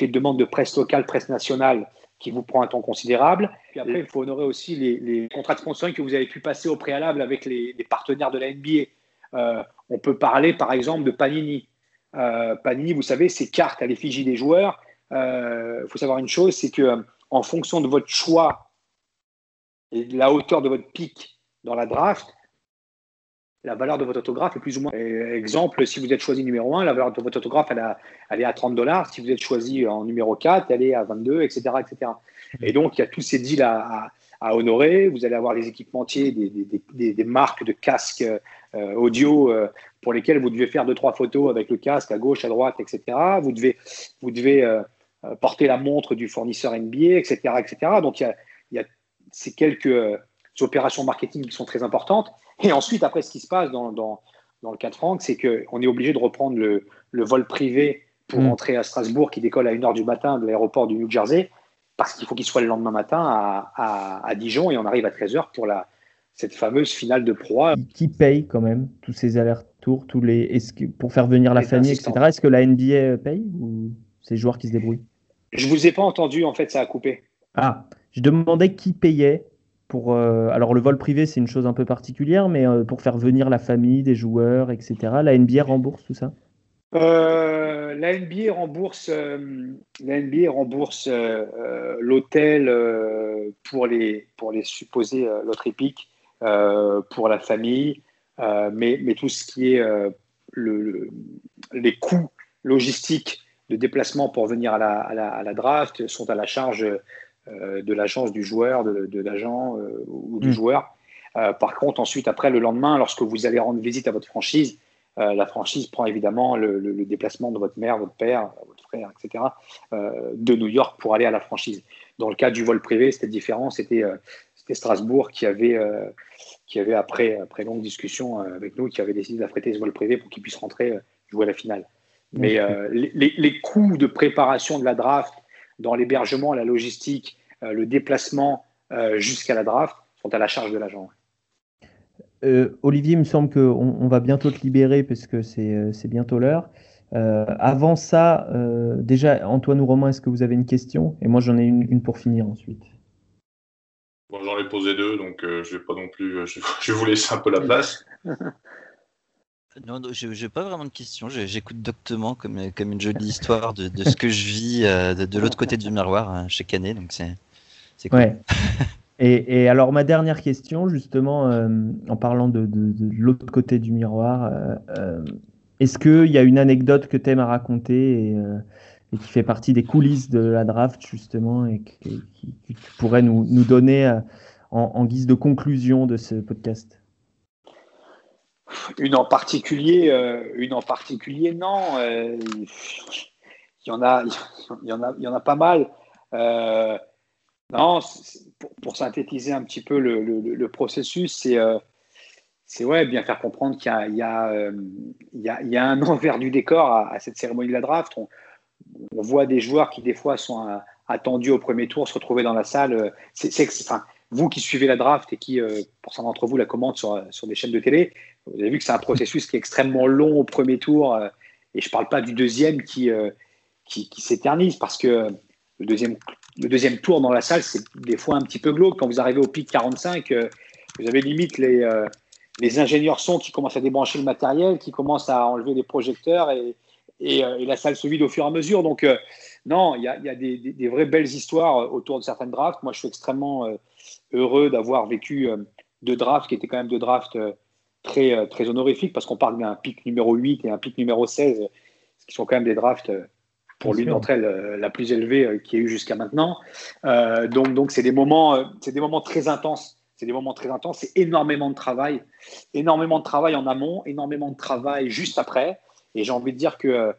demandes de presse locale, presse nationale, qui vous prend un temps considérable. Puis après, il faut honorer aussi les contrats de sponsoring que vous avez pu passer au préalable avec les partenaires de la NBA. On peut parler, par exemple, de Panini. Panini, vous savez, ces cartes à l'effigie des joueurs. Il faut savoir une chose, c'est que en fonction de votre choix et de la hauteur de votre pick dans la draft, la valeur de votre autographe est plus ou moins. Exemple, si vous êtes choisi numéro 1, la valeur de votre autographe, elle est à $30. Si vous êtes choisi en numéro 4, elle est à $22, etc. etc. Et donc, il y a tous ces deals à honorer. Vous allez avoir les équipementiers, des marques de casques audio pour lesquels vous devez faire 2-3 photos avec le casque à gauche, à droite, etc. Vous devez porter la montre du fournisseur NBA, etc. etc. Donc, il y a ces quelques opérations marketing qui sont très importantes. Et ensuite, après, ce qui se passe dans le cas de Franck, c'est qu'on est obligé de reprendre le vol privé pour entrer à Strasbourg, qui décolle à 1h du matin de l'aéroport du New Jersey, parce qu'il faut qu'il soit le lendemain matin à Dijon, et on arrive à 13h pour cette fameuse finale de Pro A. Qui paye quand même tous ces allers-retours, pour faire venir la famille, etc. Est-ce que la NBA paye ou ces joueurs qui se débrouillent? Je ne vous ai pas entendu, en fait, ça a coupé. Ah, je demandais qui payait. Alors le vol privé, c'est une chose un peu particulière, mais pour faire venir la famille des joueurs, etc., la NBA rembourse tout ça? La NBA rembourse l'hôtel pour les supposés loteries pick, pour la famille, mais tout ce qui est les coûts logistiques de déplacement pour venir à la draft sont à la charge de l'agence du joueur, de l'agent ou du joueur. Par contre, ensuite, après, le lendemain, lorsque vous allez rendre visite à votre franchise, la franchise prend évidemment le déplacement de votre mère, votre père, votre frère, etc., de New York pour aller à la franchise. Dans le cas du vol privé, c'était différent. C'était Strasbourg qui avait après longue discussion avec nous, qui avait décidé d'affréter ce vol privé pour qu'il puisse rentrer jouer à la finale. Mais les coûts de préparation de la draft, dans l'hébergement, la logistique, le déplacement jusqu'à la draft sont à la charge de l'agent. Olivier, il me semble qu'on va bientôt te libérer parce que c'est bientôt l'heure. Avant ça, déjà, Antoine ou Romain, est-ce que vous avez une question? Et moi, j'en ai une pour finir ensuite. Bon, j'en ai posé deux, donc je vais pas non plus. Je vais vous laisser un peu la place. Non, je n'ai pas vraiment de questions. J'écoute doctement comme une jolie histoire de ce que je vis de l'autre côté du miroir chaque année. Donc c'est cool. Ouais. Et alors, ma dernière question, justement, en parlant de l'autre côté du miroir, est-ce qu'il y a une anecdote que tu aimes à raconter et qui fait partie des coulisses de la draft, justement, et que tu pourrais nous donner en guise de conclusion de ce podcast ? Une en particulier, non. Il y en a pas mal. Non, pour synthétiser un petit peu le processus, c'est ouais, bien faire comprendre qu'il y a un envers du décor à cette cérémonie de la draft. On voit des joueurs qui des fois sont attendus au premier tour se retrouver dans la salle. Vous qui suivez la draft et qui, pour certains d'entre vous, la commandent sur des chaînes de télé, vous avez vu que c'est un processus qui est extrêmement long au premier tour. Et je ne parle pas du deuxième qui s'éternise, parce que le deuxième tour dans la salle, c'est des fois un petit peu glauque. Quand vous arrivez au pic 45, vous avez limite les ingénieurs son qui commencent à débrancher le matériel, qui commencent à enlever les projecteurs et la salle se vide au fur et à mesure. Donc, non, il y a des vraies belles histoires autour de certaines drafts. Moi, je suis extrêmement heureux d'avoir vécu deux drafts qui étaient quand même deux drafts très, très honorifique, parce qu'on parle d'un pick numéro 8 et un pick numéro 16, ce qui sont quand même des drafts, pour l'une d'entre elles, la plus élevée qu'il y ait eu jusqu'à maintenant. Donc c'est des moments très intenses. C'est des moments très intenses, c'est énormément de travail en amont, énormément de travail juste après. Et j'ai envie de dire que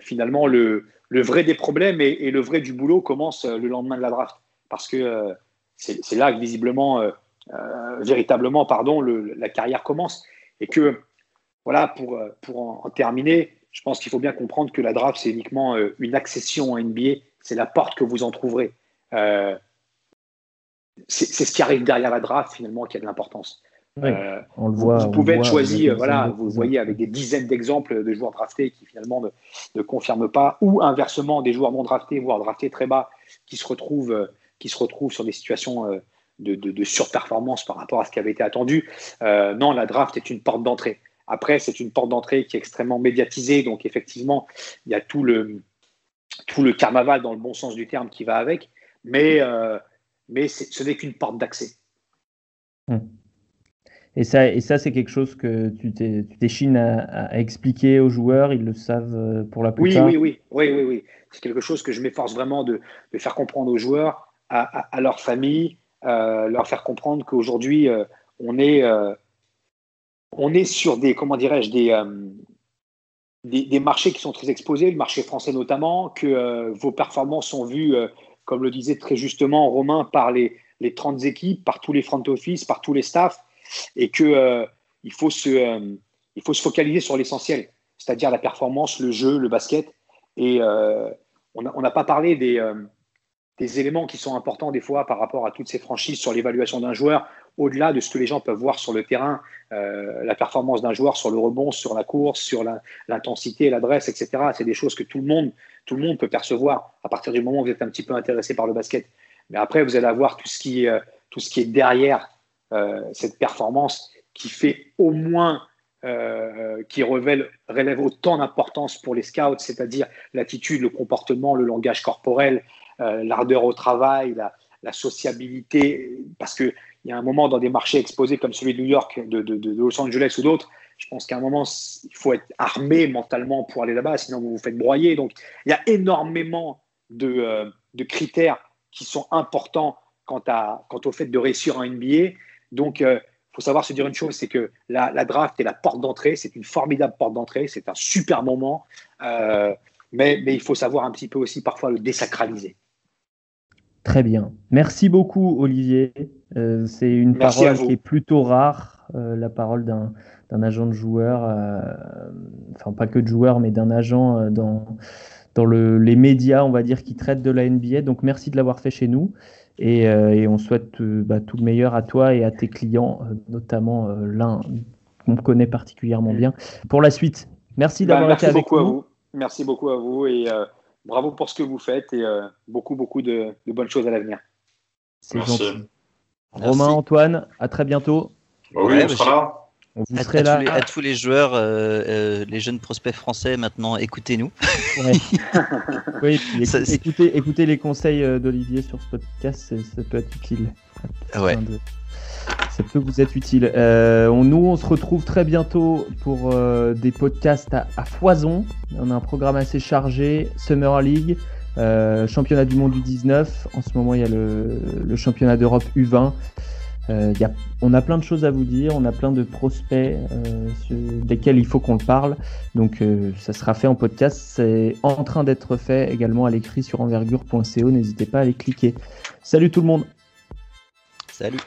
finalement, le vrai des problèmes et le vrai du boulot commence le lendemain de la draft. Parce que c'est là que visiblement, la carrière commence. Et que, voilà, pour en terminer, je pense qu'il faut bien comprendre que la draft, c'est uniquement une accession à NBA. C'est la porte que vous en trouverez. C'est ce qui arrive derrière la draft, finalement, qui a de l'importance. Oui, on le voit, vous pouvez être choisi, vous voyez avec des dizaines d'exemples de joueurs draftés qui finalement ne confirment pas, ou inversement des joueurs non draftés, voire draftés très bas, qui se retrouvent sur des situations de surperformance par rapport à ce qui avait été attendu. Non, la draft est une porte d'entrée. Après, c'est une porte d'entrée qui est extrêmement médiatisée, donc effectivement, il y a tout le carnaval dans le bon sens du terme qui va avec, mais ce n'est qu'une porte d'accès. Et ça, c'est quelque chose que tu chines à expliquer aux joueurs. Ils le savent pour la plupart. Oui. C'est quelque chose que je m'efforce vraiment de faire comprendre aux joueurs, à leur famille, leur faire comprendre qu'aujourd'hui, on est sur des, comment dirais-je, des marchés qui sont très exposés, le marché français notamment, que vos performances sont vues, comme le disait très justement Romain, par les 30 équipes, par tous les front office, par tous les staffs. Et qu'il faut se focaliser sur l'essentiel, c'est-à-dire la performance, le jeu, le basket. Et on n'a pas parlé des éléments qui sont importants des fois par rapport à toutes ces franchises sur l'évaluation d'un joueur, au-delà de ce que les gens peuvent voir sur le terrain, la performance d'un joueur sur le rebond, sur la course, sur l'intensité, l'adresse, etc. C'est des choses que tout le monde peut percevoir à partir du moment où vous êtes un petit peu intéressé par le basket. Mais après, vous allez avoir tout ce qui est derrière cette performance qui fait au moins, qui relève autant d'importance pour les scouts, c'est-à-dire l'attitude, le comportement, le langage corporel, l'ardeur au travail, la sociabilité, parce qu'il y a un moment dans des marchés exposés comme celui de New York, de Los Angeles ou d'autres, je pense qu'à un moment, il faut être armé mentalement pour aller là-bas, sinon vous vous faites broyer. Donc, il y a énormément de critères qui sont importants quant au fait de réussir en NBA. Donc, il faut savoir se dire une chose, c'est que la draft est la porte d'entrée, c'est une formidable porte d'entrée, c'est un super moment, mais il faut savoir un petit peu aussi parfois le désacraliser. Très bien. Merci beaucoup, Olivier. C'est une parole qui est plutôt rare, la parole d'un agent de joueur, enfin pas que de joueur, mais d'un agent dans les médias, on va dire, qui traitent de la NBA. Donc, merci de l'avoir fait chez nous. Et on souhaite tout le meilleur à toi et à tes clients, notamment l'un qu'on connaît particulièrement bien, pour la suite. Merci d'avoir été avec nous. Merci beaucoup à vous et bravo pour ce que vous faites et beaucoup de bonnes choses à l'avenir. C'est gentil. Romain, Antoine, à très bientôt. On sera là. Vous serez là. À tous les joueurs, les jeunes prospects français, maintenant, écoutez-nous. Ouais. Oui, écoutez les conseils d'Olivier sur ce podcast, ça peut être utile. Ouais. Ça peut vous être utile. Nous, on se retrouve très bientôt pour des podcasts à foison. On a un programme assez chargé, Summer League, championnat du monde du 19. En ce moment, il y a le championnat d'Europe U20. On a plein de choses à vous dire, on a plein de prospects desquels il faut qu'on le parle, donc ça sera fait en podcast, c'est en train d'être fait également à l'écrit sur envergure.co, n'hésitez pas à aller cliquer. Salut tout le monde. Salut.